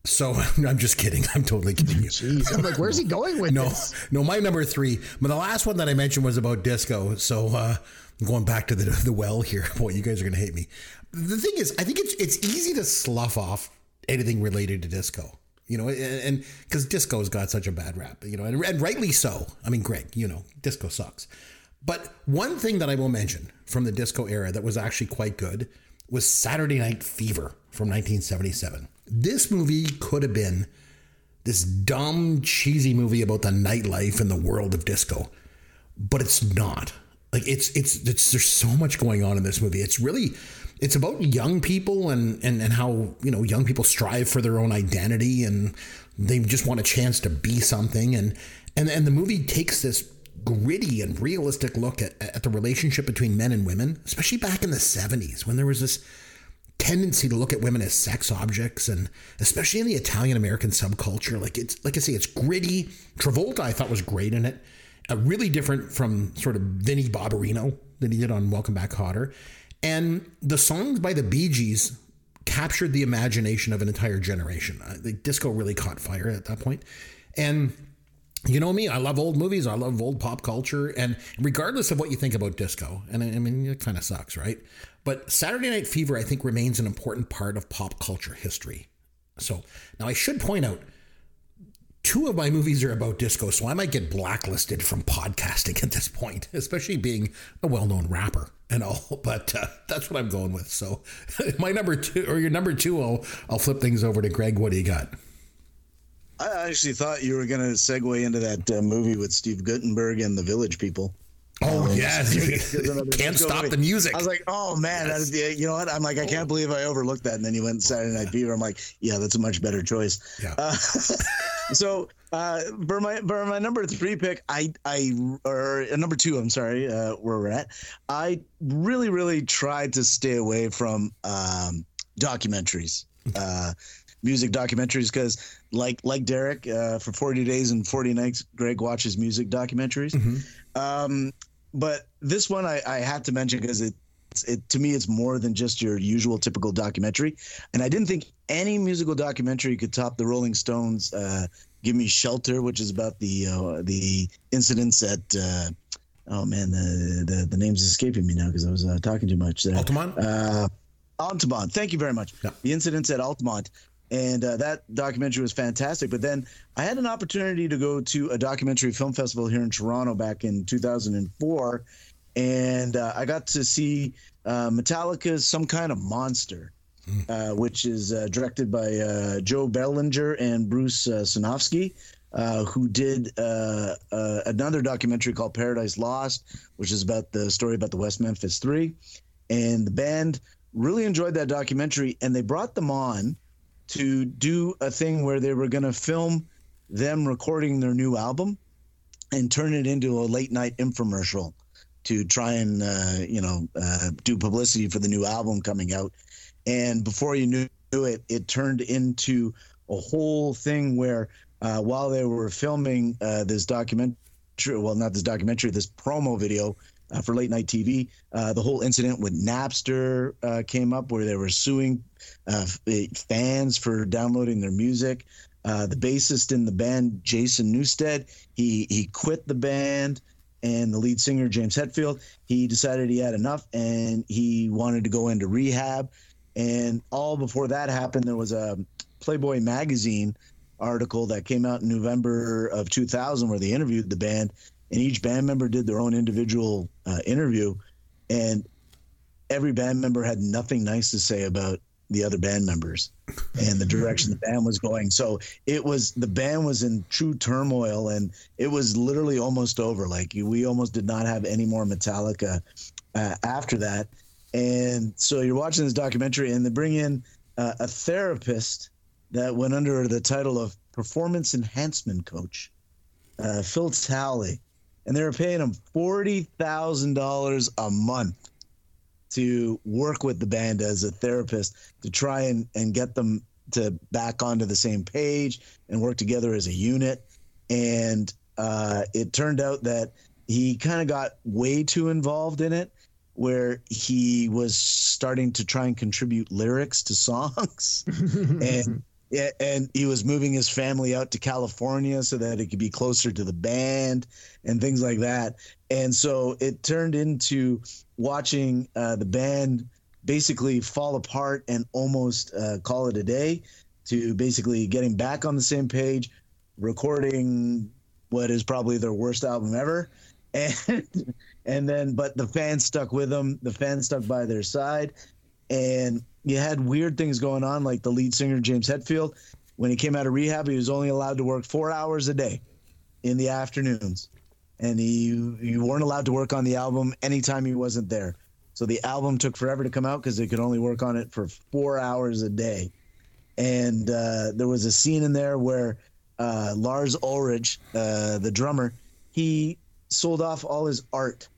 So I'm just kidding. I'm totally kidding you. Jeez, I'm like, where's he going with no, this? No, my number three. But the last one that I mentioned was about disco. So uh, I'm going back to the the well here. Boy, you guys are going to hate me. The thing is, I think it's it's easy to slough off anything related to disco. You know, and because disco's got such a bad rap, you know, and, and rightly so. I mean, Greg, you know, disco sucks. But one thing that I will mention from the disco era that was actually quite good was Saturday Night Fever from nineteen seventy-seven. This movie could have been this dumb, cheesy movie about the nightlife and the world of disco, but it's not. Like, it's, it's, it's, there's so much going on in this movie. It's really, it's about young people and, and, and how, you know, young people strive for their own identity and they just want a chance to be something. And, and, and the movie takes this gritty and realistic look at, at the relationship between men and women, especially back in the seventies when there was this tendency to look at women as sex objects, and especially in the Italian-American subculture. Like, it's, like I say, it's gritty. Travolta, I thought, was great in it. Uh, really different from sort of Vinnie Barbarino that he did on Welcome Back, Kotter. And the songs by the Bee Gees captured the imagination of an entire generation. Uh, the disco really caught fire at that point. And you know me, I love old movies. I love old pop culture. And regardless of what you think about disco, and I, I mean, it kind of sucks, right? But Saturday Night Fever, I think, remains an important part of pop culture history. So now I should point out, two of my movies are about disco, so I might get blacklisted from podcasting at this point, especially being a well-known rapper and all. But uh, that's what I'm going with. So my number two, or your number two, I'll, I'll flip things over to Greg. What do you got? I actually thought you were going to segue into that uh, movie with Steve Guttenberg and the Village People. Oh, um, yes. Can't Stop movie. The Music. I was like, oh, man. Yes. That is, you know what? I'm like, I can't believe I overlooked that. And then you went Saturday Night Fever. I'm like, yeah, that's a much better choice. Yeah. Uh, so uh, for, my, for my number three pick, I, I or number two, I'm sorry, uh, where we're at, I really, really tried to stay away from um, documentaries. Uh music documentaries, because like like Derek, uh, for forty days and forty nights, Greg watches music documentaries. Mm-hmm. Um, but this one I, I had to mention because it, it to me, it's more than just your usual typical documentary. And I didn't think any musical documentary could top the Rolling Stones' uh, Give Me Shelter, which is about the uh, the incidents at uh, oh, man, the, the, the name's escaping me now because I was uh, talking too much. Uh, Altamont? Uh, Altamont. Thank you very much. Yeah. The incidents at Altamont. And uh, that documentary was fantastic. But then I had an opportunity to go to a documentary film festival here in Toronto back in two thousand four. And uh, I got to see uh, Metallica's Some Kind of Monster, uh, which is uh, directed by uh, Joe Bellinger and Bruce uh, Sanofsky, uh, who did uh, uh, another documentary called Paradise Lost, which is about the story about the West Memphis Three. And the band really enjoyed that documentary, and they brought them on to do a thing where they were going to film them recording their new album and turn it into a late night infomercial to try and, uh, you know, uh, do publicity for the new album coming out. And before you knew it, it turned into a whole thing where uh, while they were filming uh, this documentary, well, not this documentary, this promo video uh, for late night T V, uh, the whole incident with Napster uh, came up where they were suing Uh, fans for downloading their music. Uh, the bassist in the band, Jason Newsted, he he quit the band, and the lead singer, James Hetfield, he decided he had enough and he wanted to go into rehab. And all before that happened, there was a Playboy magazine article that came out in November of two thousand where they interviewed the band, and each band member did their own individual uh, interview, and every band member had nothing nice to say about the other band members and the direction the band was going. So it was, the band was in true turmoil, and it was literally almost over. Like, we almost did not have any more Metallica uh, after that. And so you're watching this documentary, and they bring in uh, a therapist that went under the title of performance enhancement coach, uh, Phil Talley. And they were paying him forty thousand dollars a month to work with the band as a therapist to try and, and get them to back onto the same page and work together as a unit. And uh, it turned out that he kind of got way too involved in it, where he was starting to try and contribute lyrics to songs. and and he was moving his family out to California so that it could be closer to the band and things like that. And so it turned into watching uh, the band basically fall apart and almost uh, call it a day, to basically getting back on the same page, recording what is probably their worst album ever. And and then, but the fans stuck with them. The fans stuck by their side. And you had weird things going on, like the lead singer, James Hetfield. When he came out of rehab, he was only allowed to work four hours a day in the afternoons. And he, you weren't allowed to work on the album anytime he wasn't there. So the album took forever to come out because they could only work on it for four hours a day. And uh, there was a scene in there where uh, Lars Ulrich, uh, the drummer, he sold off all his art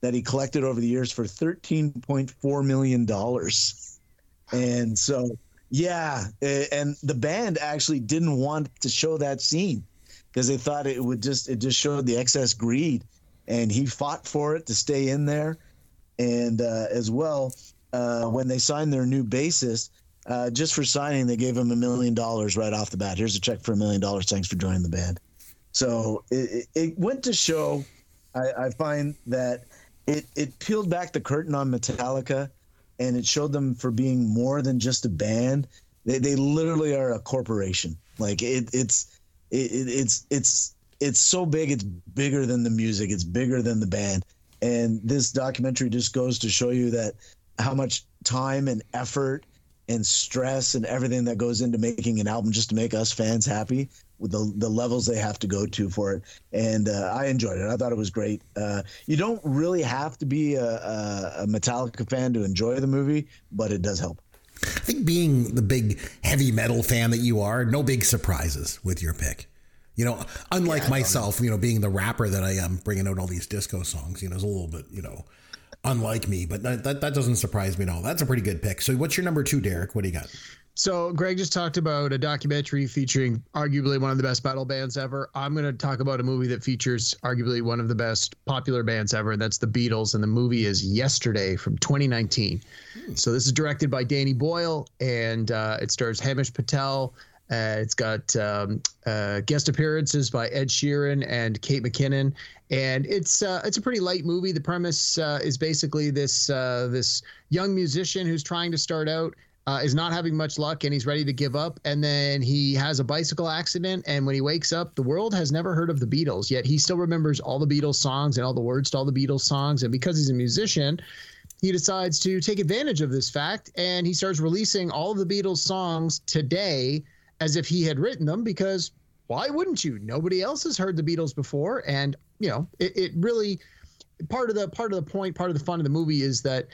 that he collected over the years for thirteen point four million dollars. And so, yeah, and the band actually didn't want to show that scene because they thought it would just, it just showed the excess greed. And he fought for it to stay in there. And uh, as well, uh, when they signed their new bassist, uh, just for signing, they gave him a million dollars right off the bat. Here's a check for a million dollars. Thanks for joining the band. So it, it went to show, I, I find that it, it peeled back the curtain on Metallica, and it showed them for being more than just a band. They they literally are a corporation. Like it it's it, it's it's it's so big. It's bigger than the music. It's bigger than the band. And this documentary just goes to show you that how much time and effort and stress and everything that goes into making an album just to make us fans happy, with the the levels they have to go to for it. And uh, I enjoyed it. I thought it was great. Uh, you don't really have to be a, a Metallica fan to enjoy the movie, but it does help. I think being the big heavy metal fan that you are, no big surprises with your pick. You know, unlike yeah, myself, know. you know, being the rapper that I am, bringing out all these disco songs, you know, is a little bit, you know, unlike me, but that, that, that doesn't surprise me at all. That's a pretty good pick. So what's your number two, Derek? What do you got? So Greg just talked about a documentary featuring arguably one of the best metal bands ever. I'm going to talk about a movie that features arguably one of the best popular bands ever, and that's the Beatles, and the movie is Yesterday from twenty nineteen. Hmm. So this is directed by Danny Boyle, and uh, it stars Hamish Patel. Uh, it's got um, uh, guest appearances by Ed Sheeran and Kate McKinnon, and it's uh, it's a pretty light movie. The premise uh, is basically this uh, this young musician who's trying to start out, uh, is not having much luck, and he's ready to give up. And then he has a bicycle accident, and when he wakes up, the world has never heard of the Beatles, yet he still remembers all the Beatles songs and all the words to all the Beatles songs. And because he's a musician, he decides to take advantage of this fact, and he starts releasing all of the Beatles songs today as if he had written them, because why wouldn't you? Nobody else has heard the Beatles before. And, you know, it, it really part of the part of the point, part of the fun of the movie is that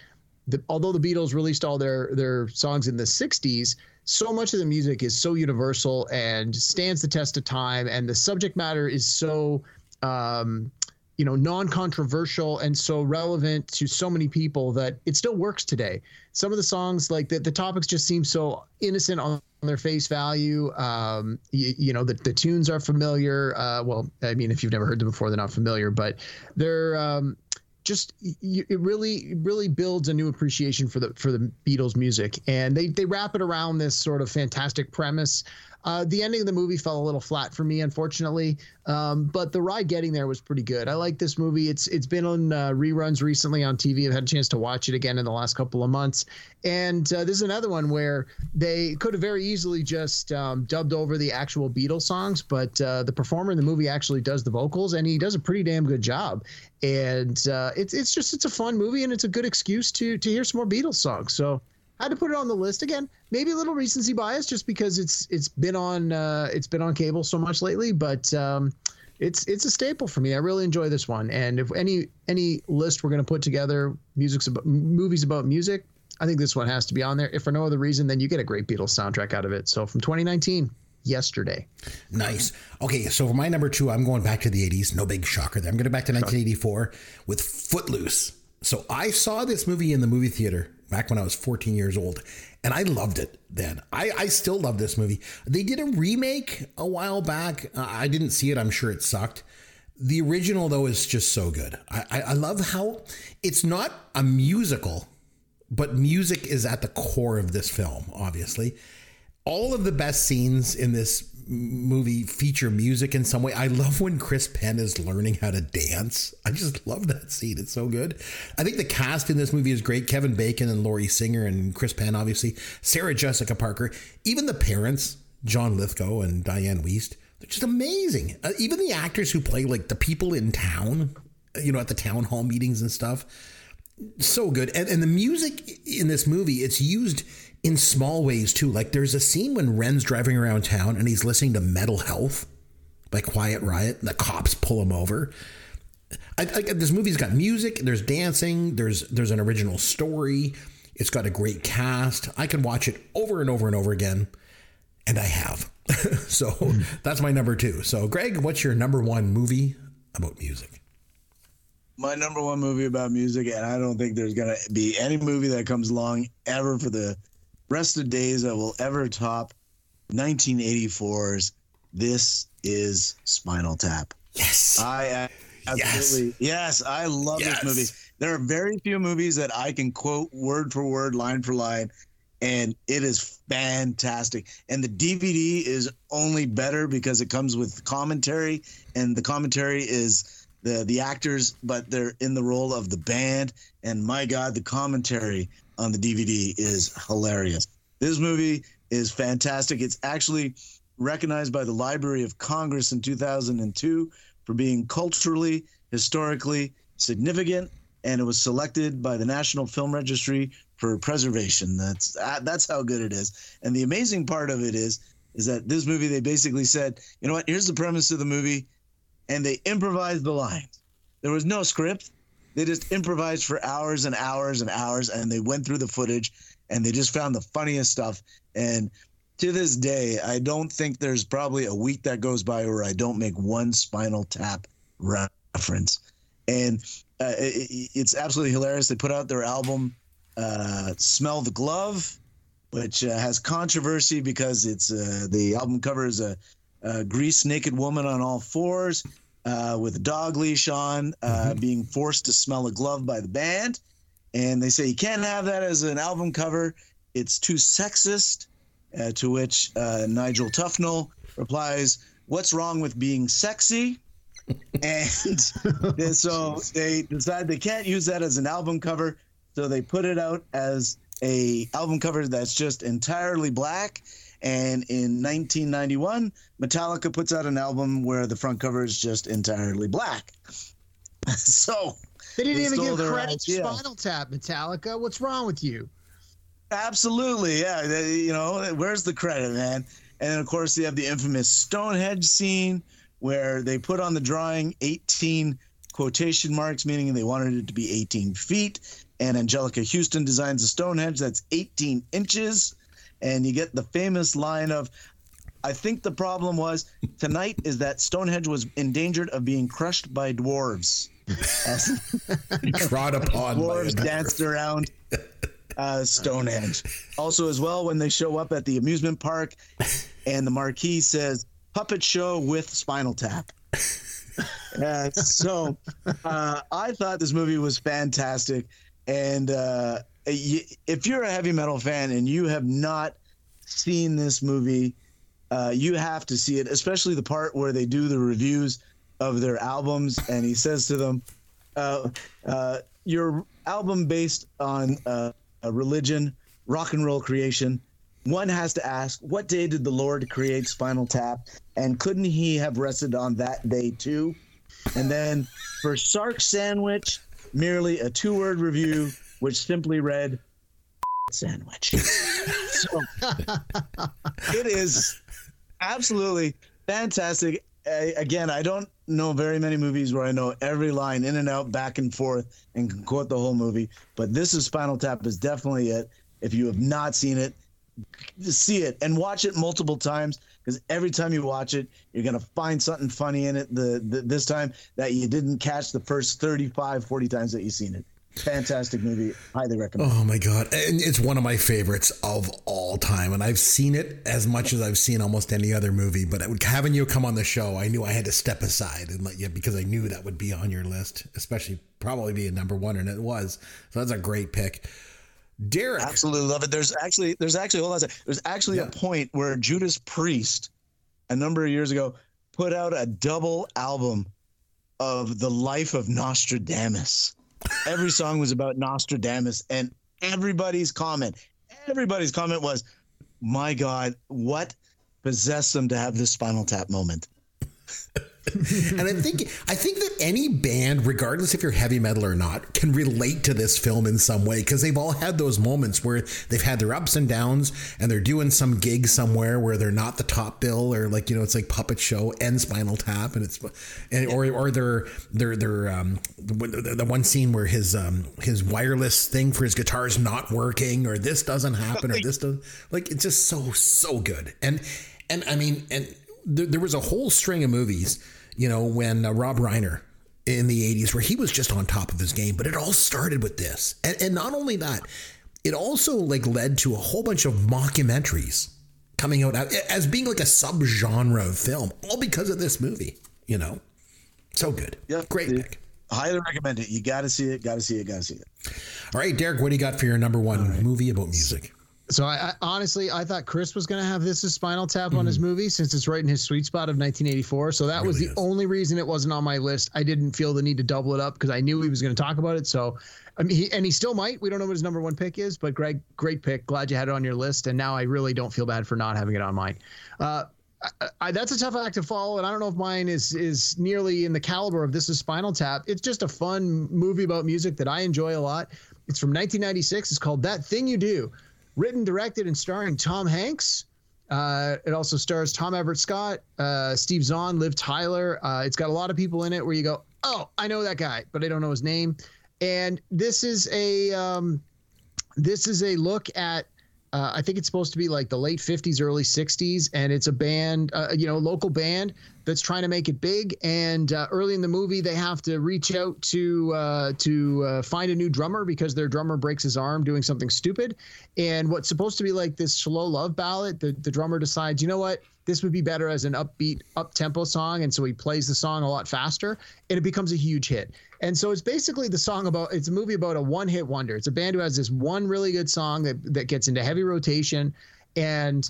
the, although the Beatles released all their their songs in the sixties, so much of the music is so universal and stands the test of time. And the subject matter is so, um, you know, non-controversial and so relevant to so many people that it still works today. Some of the songs, like the, the topics just seem so innocent on on their face value. Um, you, you know, the, the tunes are familiar. Uh, well, I mean, if you've never heard them before, they're not familiar, but they're um, just, you, it really, it really builds a new appreciation for the, for the Beatles music. And they, they wrap it around this sort of fantastic premise. Uh, the ending of the movie fell a little flat for me, unfortunately. Um, but the ride getting there was pretty good. I like this movie. It's, it's been on uh, reruns recently on T V. I've had a chance to watch it again in the last couple of months. And uh, this is another one where they could have very easily just um, dubbed over the actual Beatles songs, but uh, the performer in the movie actually does the vocals, and he does a pretty damn good job. And uh, it's, it's just, it's a fun movie, and it's a good excuse to, to hear some more Beatles songs. So I had to put it on the list again. Maybe a little recency bias, just because it's it's been on uh, it's been on cable so much lately. But um, it's it's a staple for me. I really enjoy this one. And if any any list we're going to put together, music's about, movies about music, I think this one has to be on there. If for no other reason, then you get a great Beatles soundtrack out of it. So from twenty nineteen, Yesterday. Nice. Okay, so for my number two, I'm going back to the eighties. No big shocker there. I'm going back to nineteen eighty-four with Footloose. So I saw this movie in the movie theater back when I was fourteen years old, and I loved it then. I, I still love this movie. They did a remake a while back. Uh, I didn't see it. I'm sure it sucked. The original, though, is just so good. I, I, I love how it's not a musical, but music is at the core of this film, obviously. All of the best scenes in this movie feature music in some way. I love when Chris Penn is learning how to dance. I just love that scene. It's so good. I think the cast in this movie is great. Kevin Bacon and Laurie Singer and Chris Penn, obviously. Sarah Jessica Parker. Even the parents, John Lithgow and Diane Wiest, they're just amazing. Uh, even the actors who play like the people in town, you know, at the town hall meetings and stuff. So good. And, and the music in this movie, it's used in small ways, too. Like there's a scene when Ren's driving around town and he's listening to Mental Health by Quiet Riot. And the cops pull him over. I, I, this movie's got music. There's dancing. There's there's an original story. It's got a great cast. I can watch it over and over and over again. And I have. So mm. that's my number two. So, Greg, what's your number one movie about music? My number one movie about music, and I don't think there's going to be any movie that comes along ever for the rest of the days that will ever top nineteen eighty-four's This Is Spinal Tap. Yes. I absolutely, yes, yes I love yes. this movie. There are very few movies that I can quote word for word, line for line, and it is fantastic. And the D V D is only better because it comes with commentary, and the commentary is the the actors, but they're in the role of the band. And my God, the commentary on the D V D is hilarious. This movie is fantastic. It's actually recognized by the Library of Congress in two thousand two for being culturally, historically significant, and it was selected by the National Film Registry for preservation. That's uh, that's how good it is. And the amazing part of it is, is that this movie, they basically said, you know what, here's the premise of the movie. And they improvised the lines. There was no script. They just improvised for hours and hours and hours, and they went through the footage, and they just found the funniest stuff. And to this day, I don't think there's probably a week that goes by where I don't make one Spinal Tap reference. And uh, it, it's absolutely hilarious. They put out their album, uh, Smell the Glove, which uh, has controversy because it's uh, the album cover is a Uh, greased naked woman on all fours uh, with a dog leash on, uh, mm-hmm. being forced to smell a glove by the band. And they say, you can't have that as an album cover. It's too sexist, uh, to which uh, Nigel Tufnell replies, what's wrong with being sexy? And so they decide they can't use that as an album cover. So they put it out as a album cover that's just entirely black. And in nineteen ninety-one, Metallica puts out an album where the front cover is just entirely black. So they didn't even give credit to Spinal Tap, Metallica. What's wrong with you? Absolutely, yeah. They, you know, where's the credit, man? And then, of course, they have the infamous Stonehenge scene where they put on the drawing eighteen quotation marks, meaning they wanted it to be eighteen feet. And Angelica Houston designs a Stonehenge that's eighteen inches. And you get the famous line of, I think the problem was tonight is that Stonehenge was endangered of being crushed by dwarves. Trod upon. Dwarves danced around uh, Stonehenge. Also as well, when they show up at the amusement park and the marquee says, puppet show with Spinal Tap. uh, so uh, I thought this movie was fantastic. And uh if you're a heavy metal fan and you have not seen this movie, uh, you have to see it, especially the part where they do the reviews of their albums. And he says to them, uh, uh, your album based on uh, a religion, rock and roll creation. One has to ask, what day did the Lord create Spinal Tap? And couldn't he have rested on that day, too? And then for Sark Sandwich, merely a two word review, which simply read sandwich. So it is absolutely fantastic. I, again, I don't know very many movies where I know every line in and out, back and forth, and can quote the whole movie. But This Is Spinal Tap is definitely it. If you have not seen it, see it and watch it multiple times, because every time you watch it, you're going to find something funny in it the, the this time that you didn't catch the first thirty-five, forty times that you've seen it. Fantastic movie. Highly recommend. Oh, my God. And it's one of my favorites of all time. And I've seen it as much as I've seen almost any other movie. But having you come on the show, I knew I had to step aside and let you, because I knew that would be on your list, especially probably be a number one. And it was. So that's a great pick. Derek. Absolutely love it. There's actually there's actually hold on a second. There's actually yeah. a point where Judas Priest a number of years ago, put out a double album of the life of Nostradamus. Every song was about Nostradamus, and everybody's comment, everybody's comment was, my God, what possessed them to have this Spinal Tap moment? And I think I think that any band, regardless if you're heavy metal or not, can relate to this film in some way, because they've all had those moments where they've had their ups and downs and they're doing some gig somewhere where they're not the top bill, or like, you know, it's like Puppet Show and Spinal Tap, and it's and or or they're they're they're um the, the one scene where his um his wireless thing for his guitar is not working, or this doesn't happen, or this doesn't, like, it's just so so good. And and I mean and there was a whole string of movies, you know, when uh, Rob Reiner in the eighties, where he was just on top of his game, but it all started with this. And, and not only that, it also like led to a whole bunch of mockumentaries coming out as being like a subgenre of film, all because of this movie, you know. So good. Yep, great pick. Highly recommend it. You got to see it. Got to see it. Got to see it. All right, Derek, what do you got for your number one right. movie about music? So I, I honestly, I thought Chris was going to have this as Spinal Tap on mm. his movie, since it's right in his sweet spot of nineteen eighty-four. So that really was the is. only reason it wasn't on my list. I didn't feel the need to double it up because I knew he was going to talk about it. So, I mean, he, and he still might. We don't know what his number one pick is, but Greg, great pick. Glad you had it on your list. And now I really don't feel bad for not having it on mine. Uh, I, I, that's a tough act to follow, and I don't know if mine is is nearly in the caliber of this is Spinal Tap. It's just a fun movie about music that I enjoy a lot. It's from nineteen ninety-six. It's called That Thing You Do. Written, directed, and starring Tom Hanks. Uh, it also stars Tom Everett Scott, uh, Steve Zahn, Liv Tyler. Uh, it's got a lot of people in it where you go, oh, I know that guy, but I don't know his name. And this is a um, this is a look at, uh, I think it's supposed to be like the late fifties, early sixties. And it's a band, uh, you know, local band that's trying to make it big. And uh, early in the movie, they have to reach out to uh, to uh, find a new drummer because their drummer breaks his arm doing something stupid. And what's supposed to be like this slow love ballad, the, the drummer decides, you know what, this would be better as an upbeat, up-tempo song. And so he plays the song a lot faster, and it becomes a huge hit. And so it's basically the song about, it's a movie about a one-hit wonder. It's a band who has this one really good song that, that gets into heavy rotation, and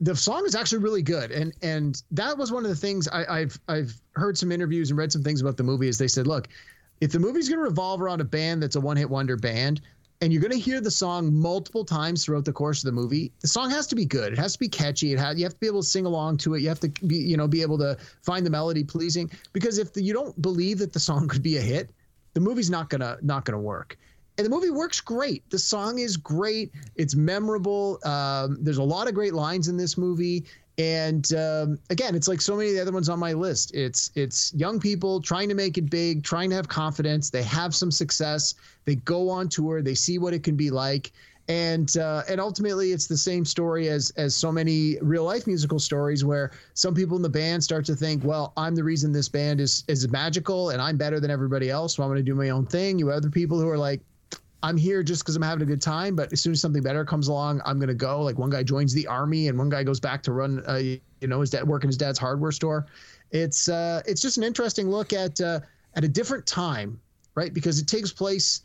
the song is actually really good, and and that was one of the things I, I've I've heard some interviews and read some things about the movie. Is they said, look, if the movie's going to revolve around a band that's a one-hit wonder band, and you're going to hear the song multiple times throughout the course of the movie, the song has to be good. It has to be catchy. It has, you have to be able to sing along to it. You have to be you know be able to find the melody pleasing. Because if the, you don't believe that the song could be a hit, the movie's not gonna not gonna work. And the movie works great. The song is great. It's memorable. Um, there's a lot of great lines in this movie. And um, again, it's like so many of the other ones on my list. It's it's young people trying to make it big, trying to have confidence. They have some success. They go on tour. They see what it can be like. And uh, and ultimately, it's the same story as as so many real life musical stories, where some people in the band start to think, well, I'm the reason this band is is magical, and I'm better than everybody else, so I'm going to do my own thing. You have other people who are like, I'm here just because I'm having a good time, but as soon as something better comes along, I'm going to go. Like, one guy joins the army and one guy goes back to run, uh, you know, his dad working his dad's hardware store. It's uh, it's just an interesting look at uh, at a different time, right? Because it takes place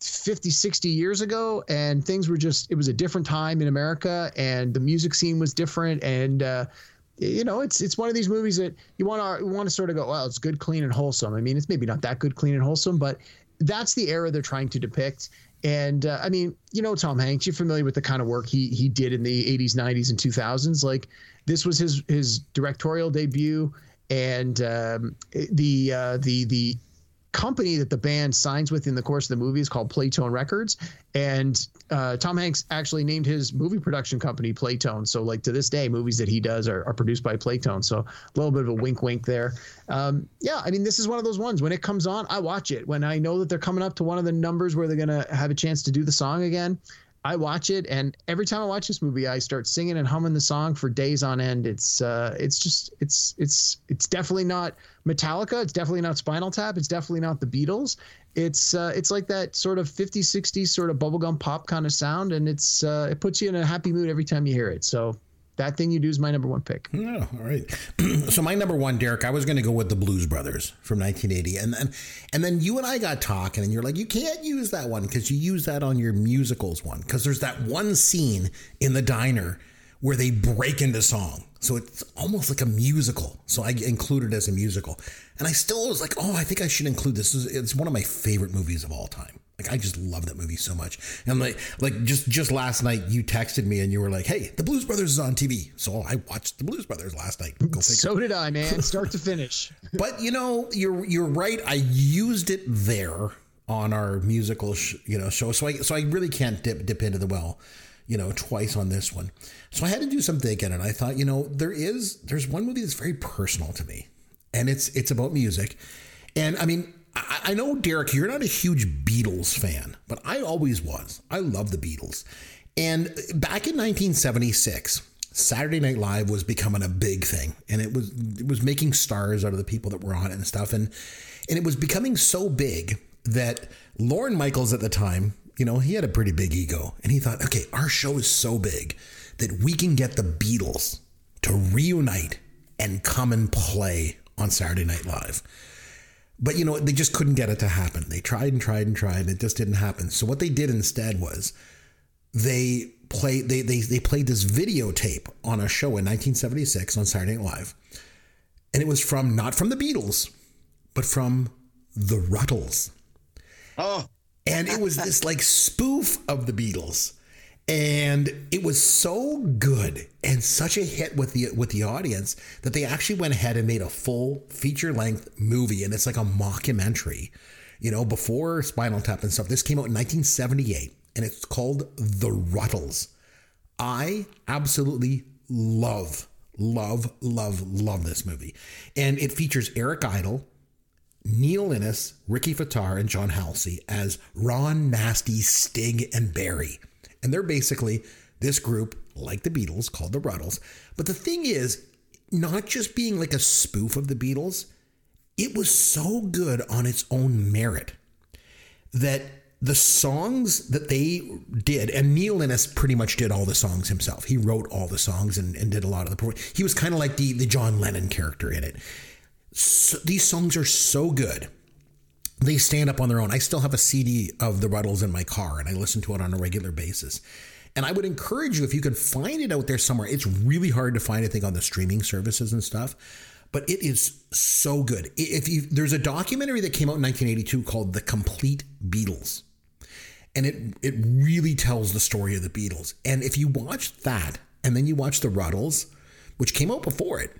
fifty, sixty years ago, and things were just, it was a different time in America, and the music scene was different. And, uh, you know, it's it's one of these movies that you want to want to sort of go, well, it's good, clean, and wholesome. I mean, it's maybe not that good, clean, and wholesome, but that's the era they're trying to depict. And uh, I mean, you know, Tom Hanks, you're familiar with the kind of work he he did in the eighties, nineties, and two thousands. Like, this was his his directorial debut, and um, the uh, the the company that the band signs with in the course of the movie is called Playtone Records, and uh, Tom Hanks actually named his movie production company Playtone. So, like, to this day, movies that he does are, are produced by Playtone. So a little bit of a wink wink there. Um, yeah, I mean, this is one of those ones, when it comes on, I watch it. When I know that they're coming up to one of the numbers where they're going to have a chance to do the song again, I watch it, and every time I watch this movie, I start singing and humming the song for days on end. It's uh, it's just it's it's it's definitely not Metallica. It's definitely not Spinal Tap. It's definitely not the Beatles. It's uh, it's like that sort of fifties, sixties sort of bubblegum pop kind of sound, and it's uh, it puts you in a happy mood every time you hear it. So That Thing You Do is my number one pick. Yeah, all right. So my number one, Derek, I was going to go with the Blues Brothers from nineteen eighty. And then, and then you and I got talking, and you're like, you can't use that one because you use that on your musicals one, because there's that one scene in the diner where they break into song. So it's almost like a musical. So I included it as a musical. And I still was like, oh, I think I should include this. It's one of my favorite movies of all time. Like, I just love that movie so much. And like, like just, just last night, you texted me and you were like, hey, The Blues Brothers is on T V. So I watched The Blues Brothers last night. Go figure. So did I, man. Start to finish. But, you know, you're you're right. I used it there on our musical sh- you know, show. So I so I really can't dip dip into the well. You know, twice on this one. So I had to do some thinking, and I thought, you know, there is, there's one movie that's very personal to me, and it's, it's about music. And I mean, I, I know, Derek, you're not a huge Beatles fan, but I always was. I love the Beatles. And back in nineteen seventy-six, Saturday Night Live was becoming a big thing, and it was, it was making stars out of the people that were on it and stuff. And, and it was becoming so big that Lorne Michaels at the time, you know, he had a pretty big ego, and he thought, okay, our show is so big that we can get the Beatles to reunite and come and play on Saturday Night Live. But, you know, they just couldn't get it to happen. They tried and tried and tried, and it just didn't happen. So what they did instead was they play they they they played this videotape on a show in nineteen seventy-six on Saturday Night Live. And it was from, not from the Beatles, but from the Ruttles. Oh. And it was this like spoof of the Beatles, and it was so good and such a hit with the with the audience that they actually went ahead and made a full feature length movie. And it's like a mockumentary, you know, before Spinal Tap and stuff. This came out in nineteen seventy-eight, and it's called The Ruttles. I absolutely love, love, love, love this movie. And it features Eric Idle, Neil Innes, Ricky Fatar, and John Halsey as Ron, Nasty, Stig, and Barry. And they're basically this group, like the Beatles, called the Ruttles. But the thing is, not just being like a spoof of the Beatles, it was so good on its own merit that the songs that they did, and Neil Innes pretty much did all the songs himself. He wrote all the songs and, and did a lot of the... He was kind of like the, the John Lennon character in it. So these songs are so good. They stand up on their own. I still have a C D of the Ruttles in my car, and I listen to it on a regular basis. And I would encourage you, if you can find it out there somewhere, it's really hard to find, I think, on the streaming services and stuff, but it is so good. If you, there's a documentary that came out in nineteen eighty-two called The Complete Beatles, and it, it really tells the story of the Beatles. And if you watch that, and then you watch the Ruttles, which came out before it,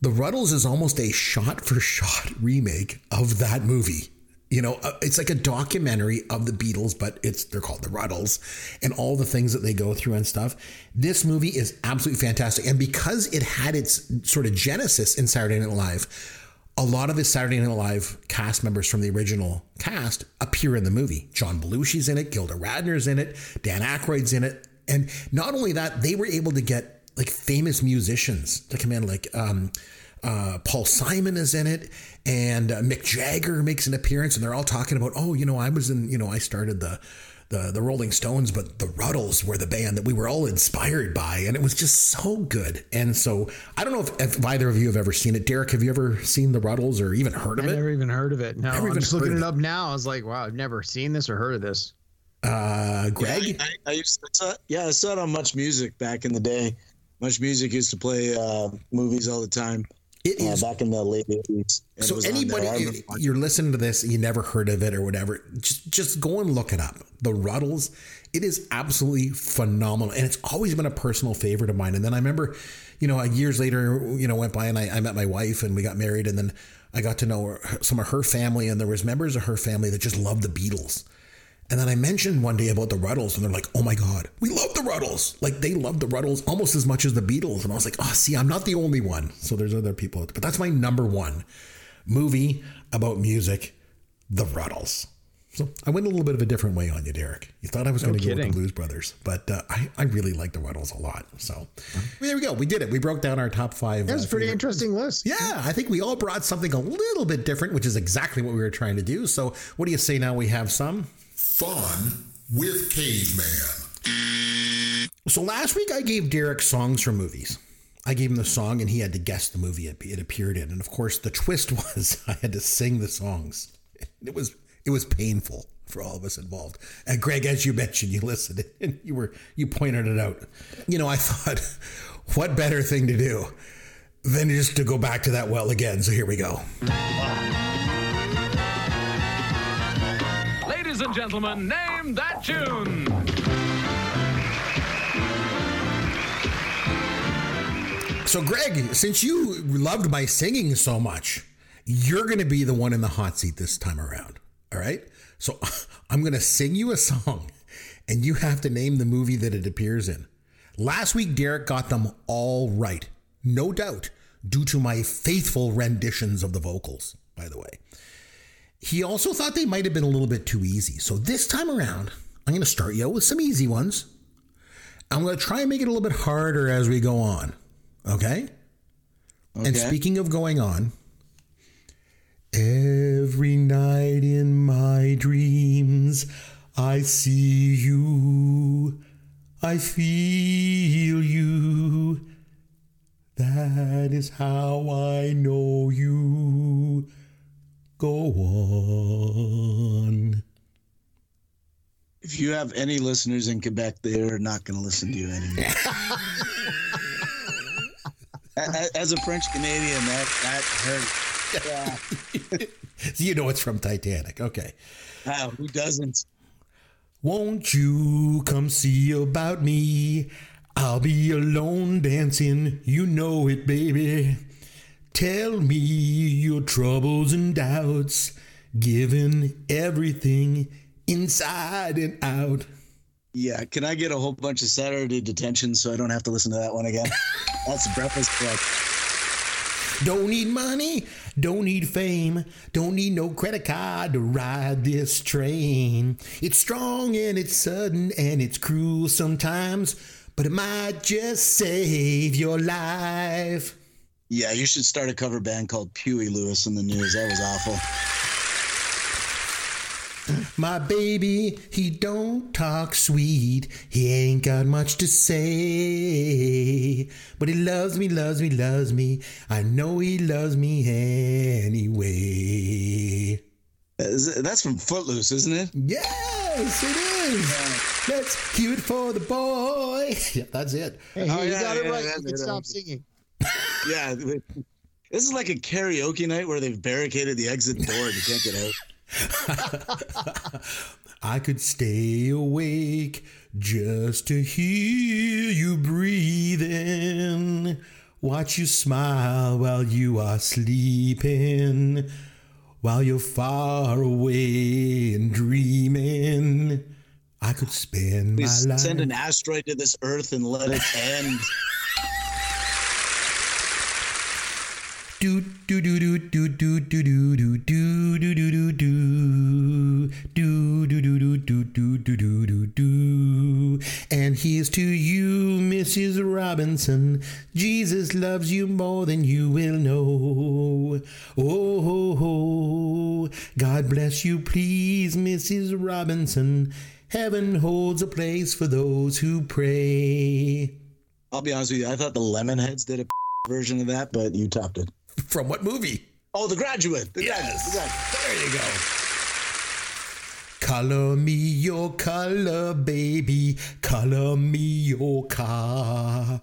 The Ruttles is almost a shot-for-shot remake of that movie. You know, it's like a documentary of the Beatles, but it's they're called The Ruttles, and all the things that they go through and stuff. This movie is absolutely fantastic. And because it had its sort of genesis in Saturday Night Live, a lot of the Saturday Night Live cast members from the original cast appear in the movie. John Belushi's in it, Gilda Radner's in it, Dan Aykroyd's in it. And not only that, they were able to get like famous musicians to come in, like um, uh, Paul Simon is in it, and uh, Mick Jagger makes an appearance, and they're all talking about, oh, you know, I was in, you know, I started the, the the Rolling Stones, but the Ruttles were the band that we were all inspired by, and it was just so good. And so I don't know if, if either of you have ever seen it. Derek, have you ever seen the Ruttles or even heard of it? I never even heard of it. No, I'm just looking it up now. I was like, wow, I've never seen this or heard of this. Uh, Greg, yeah, I, I used to saw, yeah, I saw it on Much Music back in the day. Much Music used to play uh, movies all the time. It is uh, back in the late eighties. So anybody you, you're listening to this, and you never heard of it or whatever, just just go and look it up. The Ruttles, it is absolutely phenomenal, and it's always been a personal favorite of mine. And then I remember, you know, years later, you know, went by, and I, I met my wife, and we got married, and then I got to know some of her family, and there was members of her family that just loved the Beatles. And then I mentioned one day about the Ruttles, and they're like, oh my God, we love the Ruttles. Like, they love the Ruttles almost as much as the Beatles. And I was like, oh, see, I'm not the only one. So there's other people. But that's my number one movie about music, The Ruttles. So I went a little bit of a different way on you, Derek. You thought I was no going to go with the Blues Brothers, but uh, I, I really like the Ruttles a lot. So mm-hmm. Well, there we go. We did it. We broke down our top five. That was uh, a pretty favorite. Interesting list. Yeah, I think we all brought something a little bit different, which is exactly what we were trying to do. So what do you say now we have some... Fun with Caveman. So last week I gave Derek songs from movies. I gave him the song and he had to guess the movie it appeared in. And of course the twist was I had to sing the songs. It was it was painful. for all of us involved. And Greg, as you mentioned, you listened and you were you pointed it out. You know, I thought, what better thing to do than just to go back to that well again? So here we go. Ladies and gentlemen, name that tune. So Greg, since you loved my singing so much, you're going to be the one in the hot seat this time around. All right? So I'm going to sing you a song and you have to name the movie that it appears in. Last week, Derek got them all right. No doubt, due to my faithful renditions of the vocals, by the way. He also thought they might have been a little bit too easy. So this time around, I'm going to start you out with some easy ones. I'm going to try and make it a little bit harder as we go on. Okay? Okay. And speaking of going on, every night in my dreams, I see you, I feel you. That is how I know you. Go on. If you have any listeners in Quebec, they're not going to listen to you anymore. As a French Canadian, that, that hurt. Yeah. So you know it's from Titanic. Okay. Wow, who doesn't? Won't you come see about me? I'll be alone dancing. You know it, baby. Tell me your troubles and doubts. Giving everything inside and out. Yeah, can I get a whole bunch of Saturday detention so I don't have to listen to that one again? That's a Breakfast Club. Don't need money, don't need fame, don't need no credit card to ride this train. It's strong and it's sudden and it's cruel sometimes, but it might just save your life. Yeah, you should start a cover band called Huey Lewis in the News. That was awful. My baby, he don't talk sweet. He ain't got much to say. But he loves me, loves me, loves me. I know he loves me anyway. That's from Footloose, isn't it? Yes, it is. Yeah. Let's cue it for the boy. Yeah, that's it. Hey, oh, you yeah, got yeah, it right. Yeah, you can stop singing. Yeah. This is like a karaoke night where they've barricaded the exit door. You can't get out. I could stay awake just to hear you breathing, watch you smile while you are sleeping, while you're far away and dreaming. I could spend Please my life. Send an asteroid to this earth and let it end. Do do do do do do do do do do do do do do do do do do do do. And here's to you, Missus Robinson. Jesus loves you more than you will know. Oh, God bless you, please, Missus Robinson. Heaven holds a place for those who pray. I'll be honest with you. I thought the Lemonheads did a version of that, but you topped it. From what movie? Oh, The Graduate. The yes. Graduate. The Graduate. There you go. Color me your color, baby. Color me your car.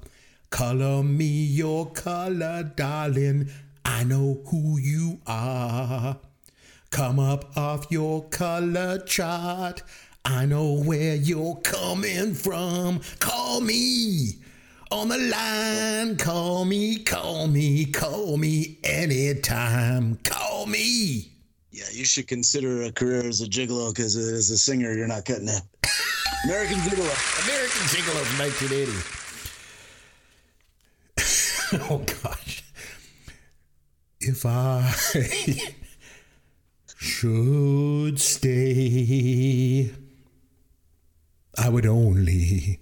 Color me your color, darling. I know who you are. Come up off your color chart. I know where you're coming from. Call me. On the line, call me, call me, call me anytime, call me. Yeah, you should consider a career as a gigolo, because as a singer, you're not cutting it. American Gigolo. American Gigolo from nineteen eighty. Oh, gosh. If I should stay, I would only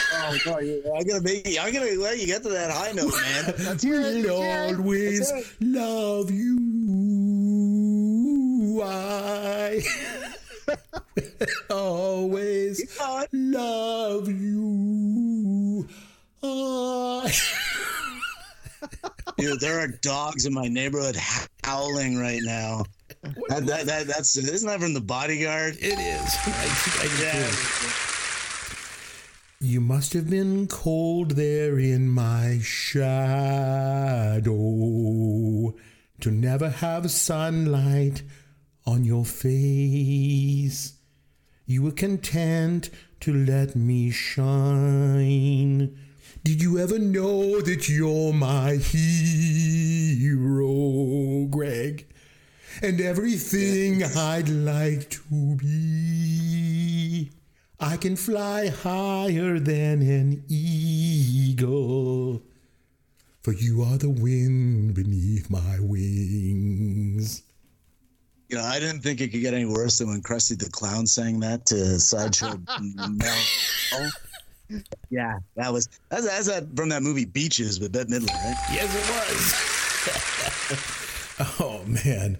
no, I'm gonna make you, I'm gonna let you get to that high note, man. That's we'll always That's love you. I always God. love you. I. Dude, there are dogs in my neighborhood howling right now. That, that, that, that's isn't that from The Bodyguard? It is. I, I yeah. You must have been cold there in my shadow to never have sunlight on your face. You were content to let me shine. Did you ever know that you're my hero, Greg? And everything I'd like to be. I can fly higher than an eagle, for you are the wind beneath my wings. You know, I didn't think it could get any worse than when Krusty the Clown sang that to Sideshow Mel. Yeah, that was that's, that's that from that movie Beaches with Bette Midler, right? Yes, it was. Oh man.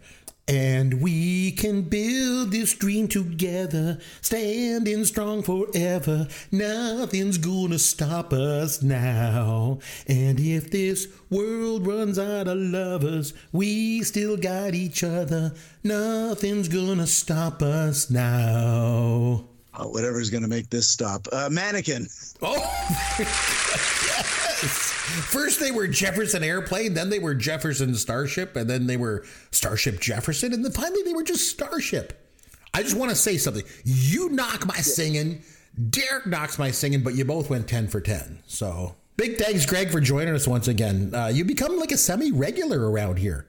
And we can build this dream together, standing strong forever. Nothing's gonna stop us now. And if this world runs out of lovers, we still got each other. Nothing's gonna stop us now. Oh, whatever's going to make this stop. Uh, Mannequin. Oh, yes. First they were Jefferson Airplane, then they were Jefferson Starship, and then they were Starship Jefferson, and then finally they were just Starship. I just want to say something. You knock my singing, Derek knocks my singing, but you both went ten for ten. So big thanks, Greg, for joining us once again. Uh, you become like a semi-regular around here.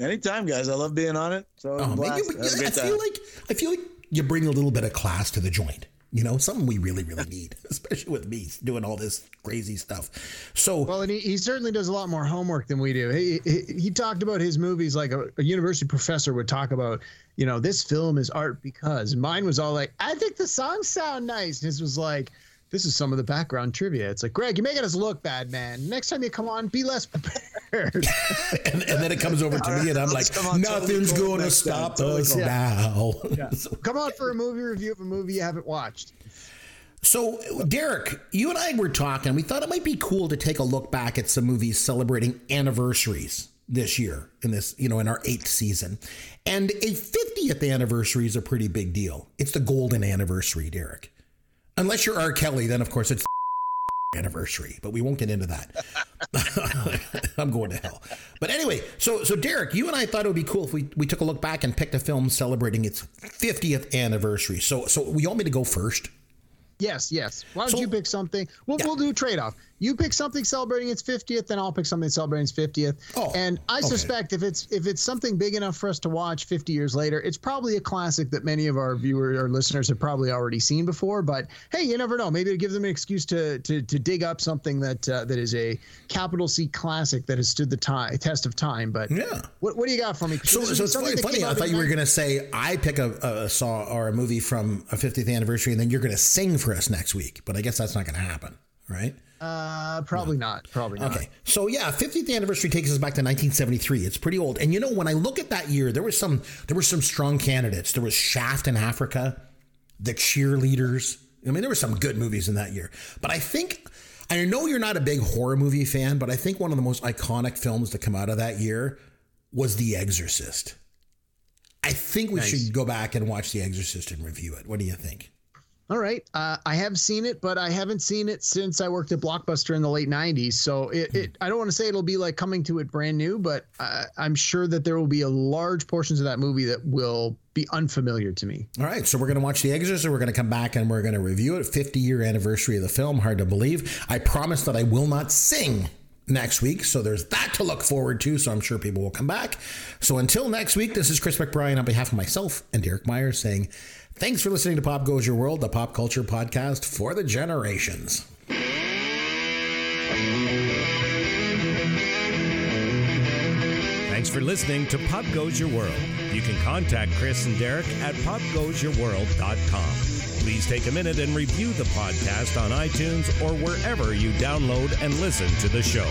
Anytime, guys. I love being on it. So oh, man, you, I, I feel like I feel like. You bring a little bit of class to the joint, you know, something we really, really need, especially with me doing all this crazy stuff. So, well, and he, he certainly does a lot more homework than we do. He he, he talked about his movies like a, a university professor would talk about, you know, this film is art because mine was all like, I think the songs sound nice. And his was like, this is some of the background trivia. It's like, Greg, you're making us look bad, man. Next time you come on, be less prepared. and, and then it comes over to me, and I'm like, nothing's going to stop us now. Yeah. So, come on for a movie review of a movie you haven't watched. So, Derek, you and I were talking. We thought it might be cool to take a look back at some movies celebrating anniversaries this year in this, you know, in our eighth season. And a fiftieth anniversary is a pretty big deal. It's the golden anniversary, Derek. Unless you're R. Kelly, then, of course, it's the anniversary, but we won't get into that. I'm going to hell. But anyway, so so Derek, you and I thought it would be cool if we, we took a look back and picked a film celebrating its fiftieth anniversary. So so you want me to go first? Yes, yes. Why don't so, you pick something? We'll, yeah. we'll do a trade-off. You pick something celebrating its fiftieth, and I'll pick something celebrating its fiftieth. Oh, and I okay. suspect if it's if it's something big enough for us to watch fifty years later, it's probably a classic that many of our viewers or listeners have probably already seen before. But, hey, you never know. Maybe it'll give them an excuse to to, to dig up something that uh, that is a capital C classic that has stood the time, test of time. But yeah. what, what do you got for me? So, so it's funny. funny. I thought you night? were going to say I pick a, a saw or a movie from a fiftieth anniversary, and then you're going to sing for us next week. But I guess that's not going to happen, right? Uh, probably no. not. Probably not. Okay. So yeah, fiftieth anniversary takes us back to nineteen seventy-three. It's pretty old. And you know, when I look at that year, there was some, there were some strong candidates. There was Shaft in Africa, The Cheerleaders. I mean, there were some good movies in that year, but I think, I know you're not a big horror movie fan, but I think one of the most iconic films to come out of that year was The Exorcist. I think we nice. should go back and watch The Exorcist and review it. What do you think? All right. Uh, I have seen it, but I haven't seen it since I worked at Blockbuster in the late nineties. So it, it I don't want to say it'll be like coming to it brand new, but I, I'm sure that there will be a large portions of that movie that will be unfamiliar to me. All right. So we're going to watch The Exorcist. We're going to come back and we're going to review it. fifty year anniversary of the film. Hard to believe. I promise that I will not sing next week. So there's that to look forward to. So I'm sure people will come back. So until next week, this is Chris McBrien on behalf of myself and Derek Myers saying, thanks for listening to Pop Goes Your World, the pop culture podcast for the generations. Thanks for listening to Pop Goes Your World. You can contact Chris and Derek at pop goes your world dot com. Please take a minute and review the podcast on iTunes or wherever you download and listen to the show.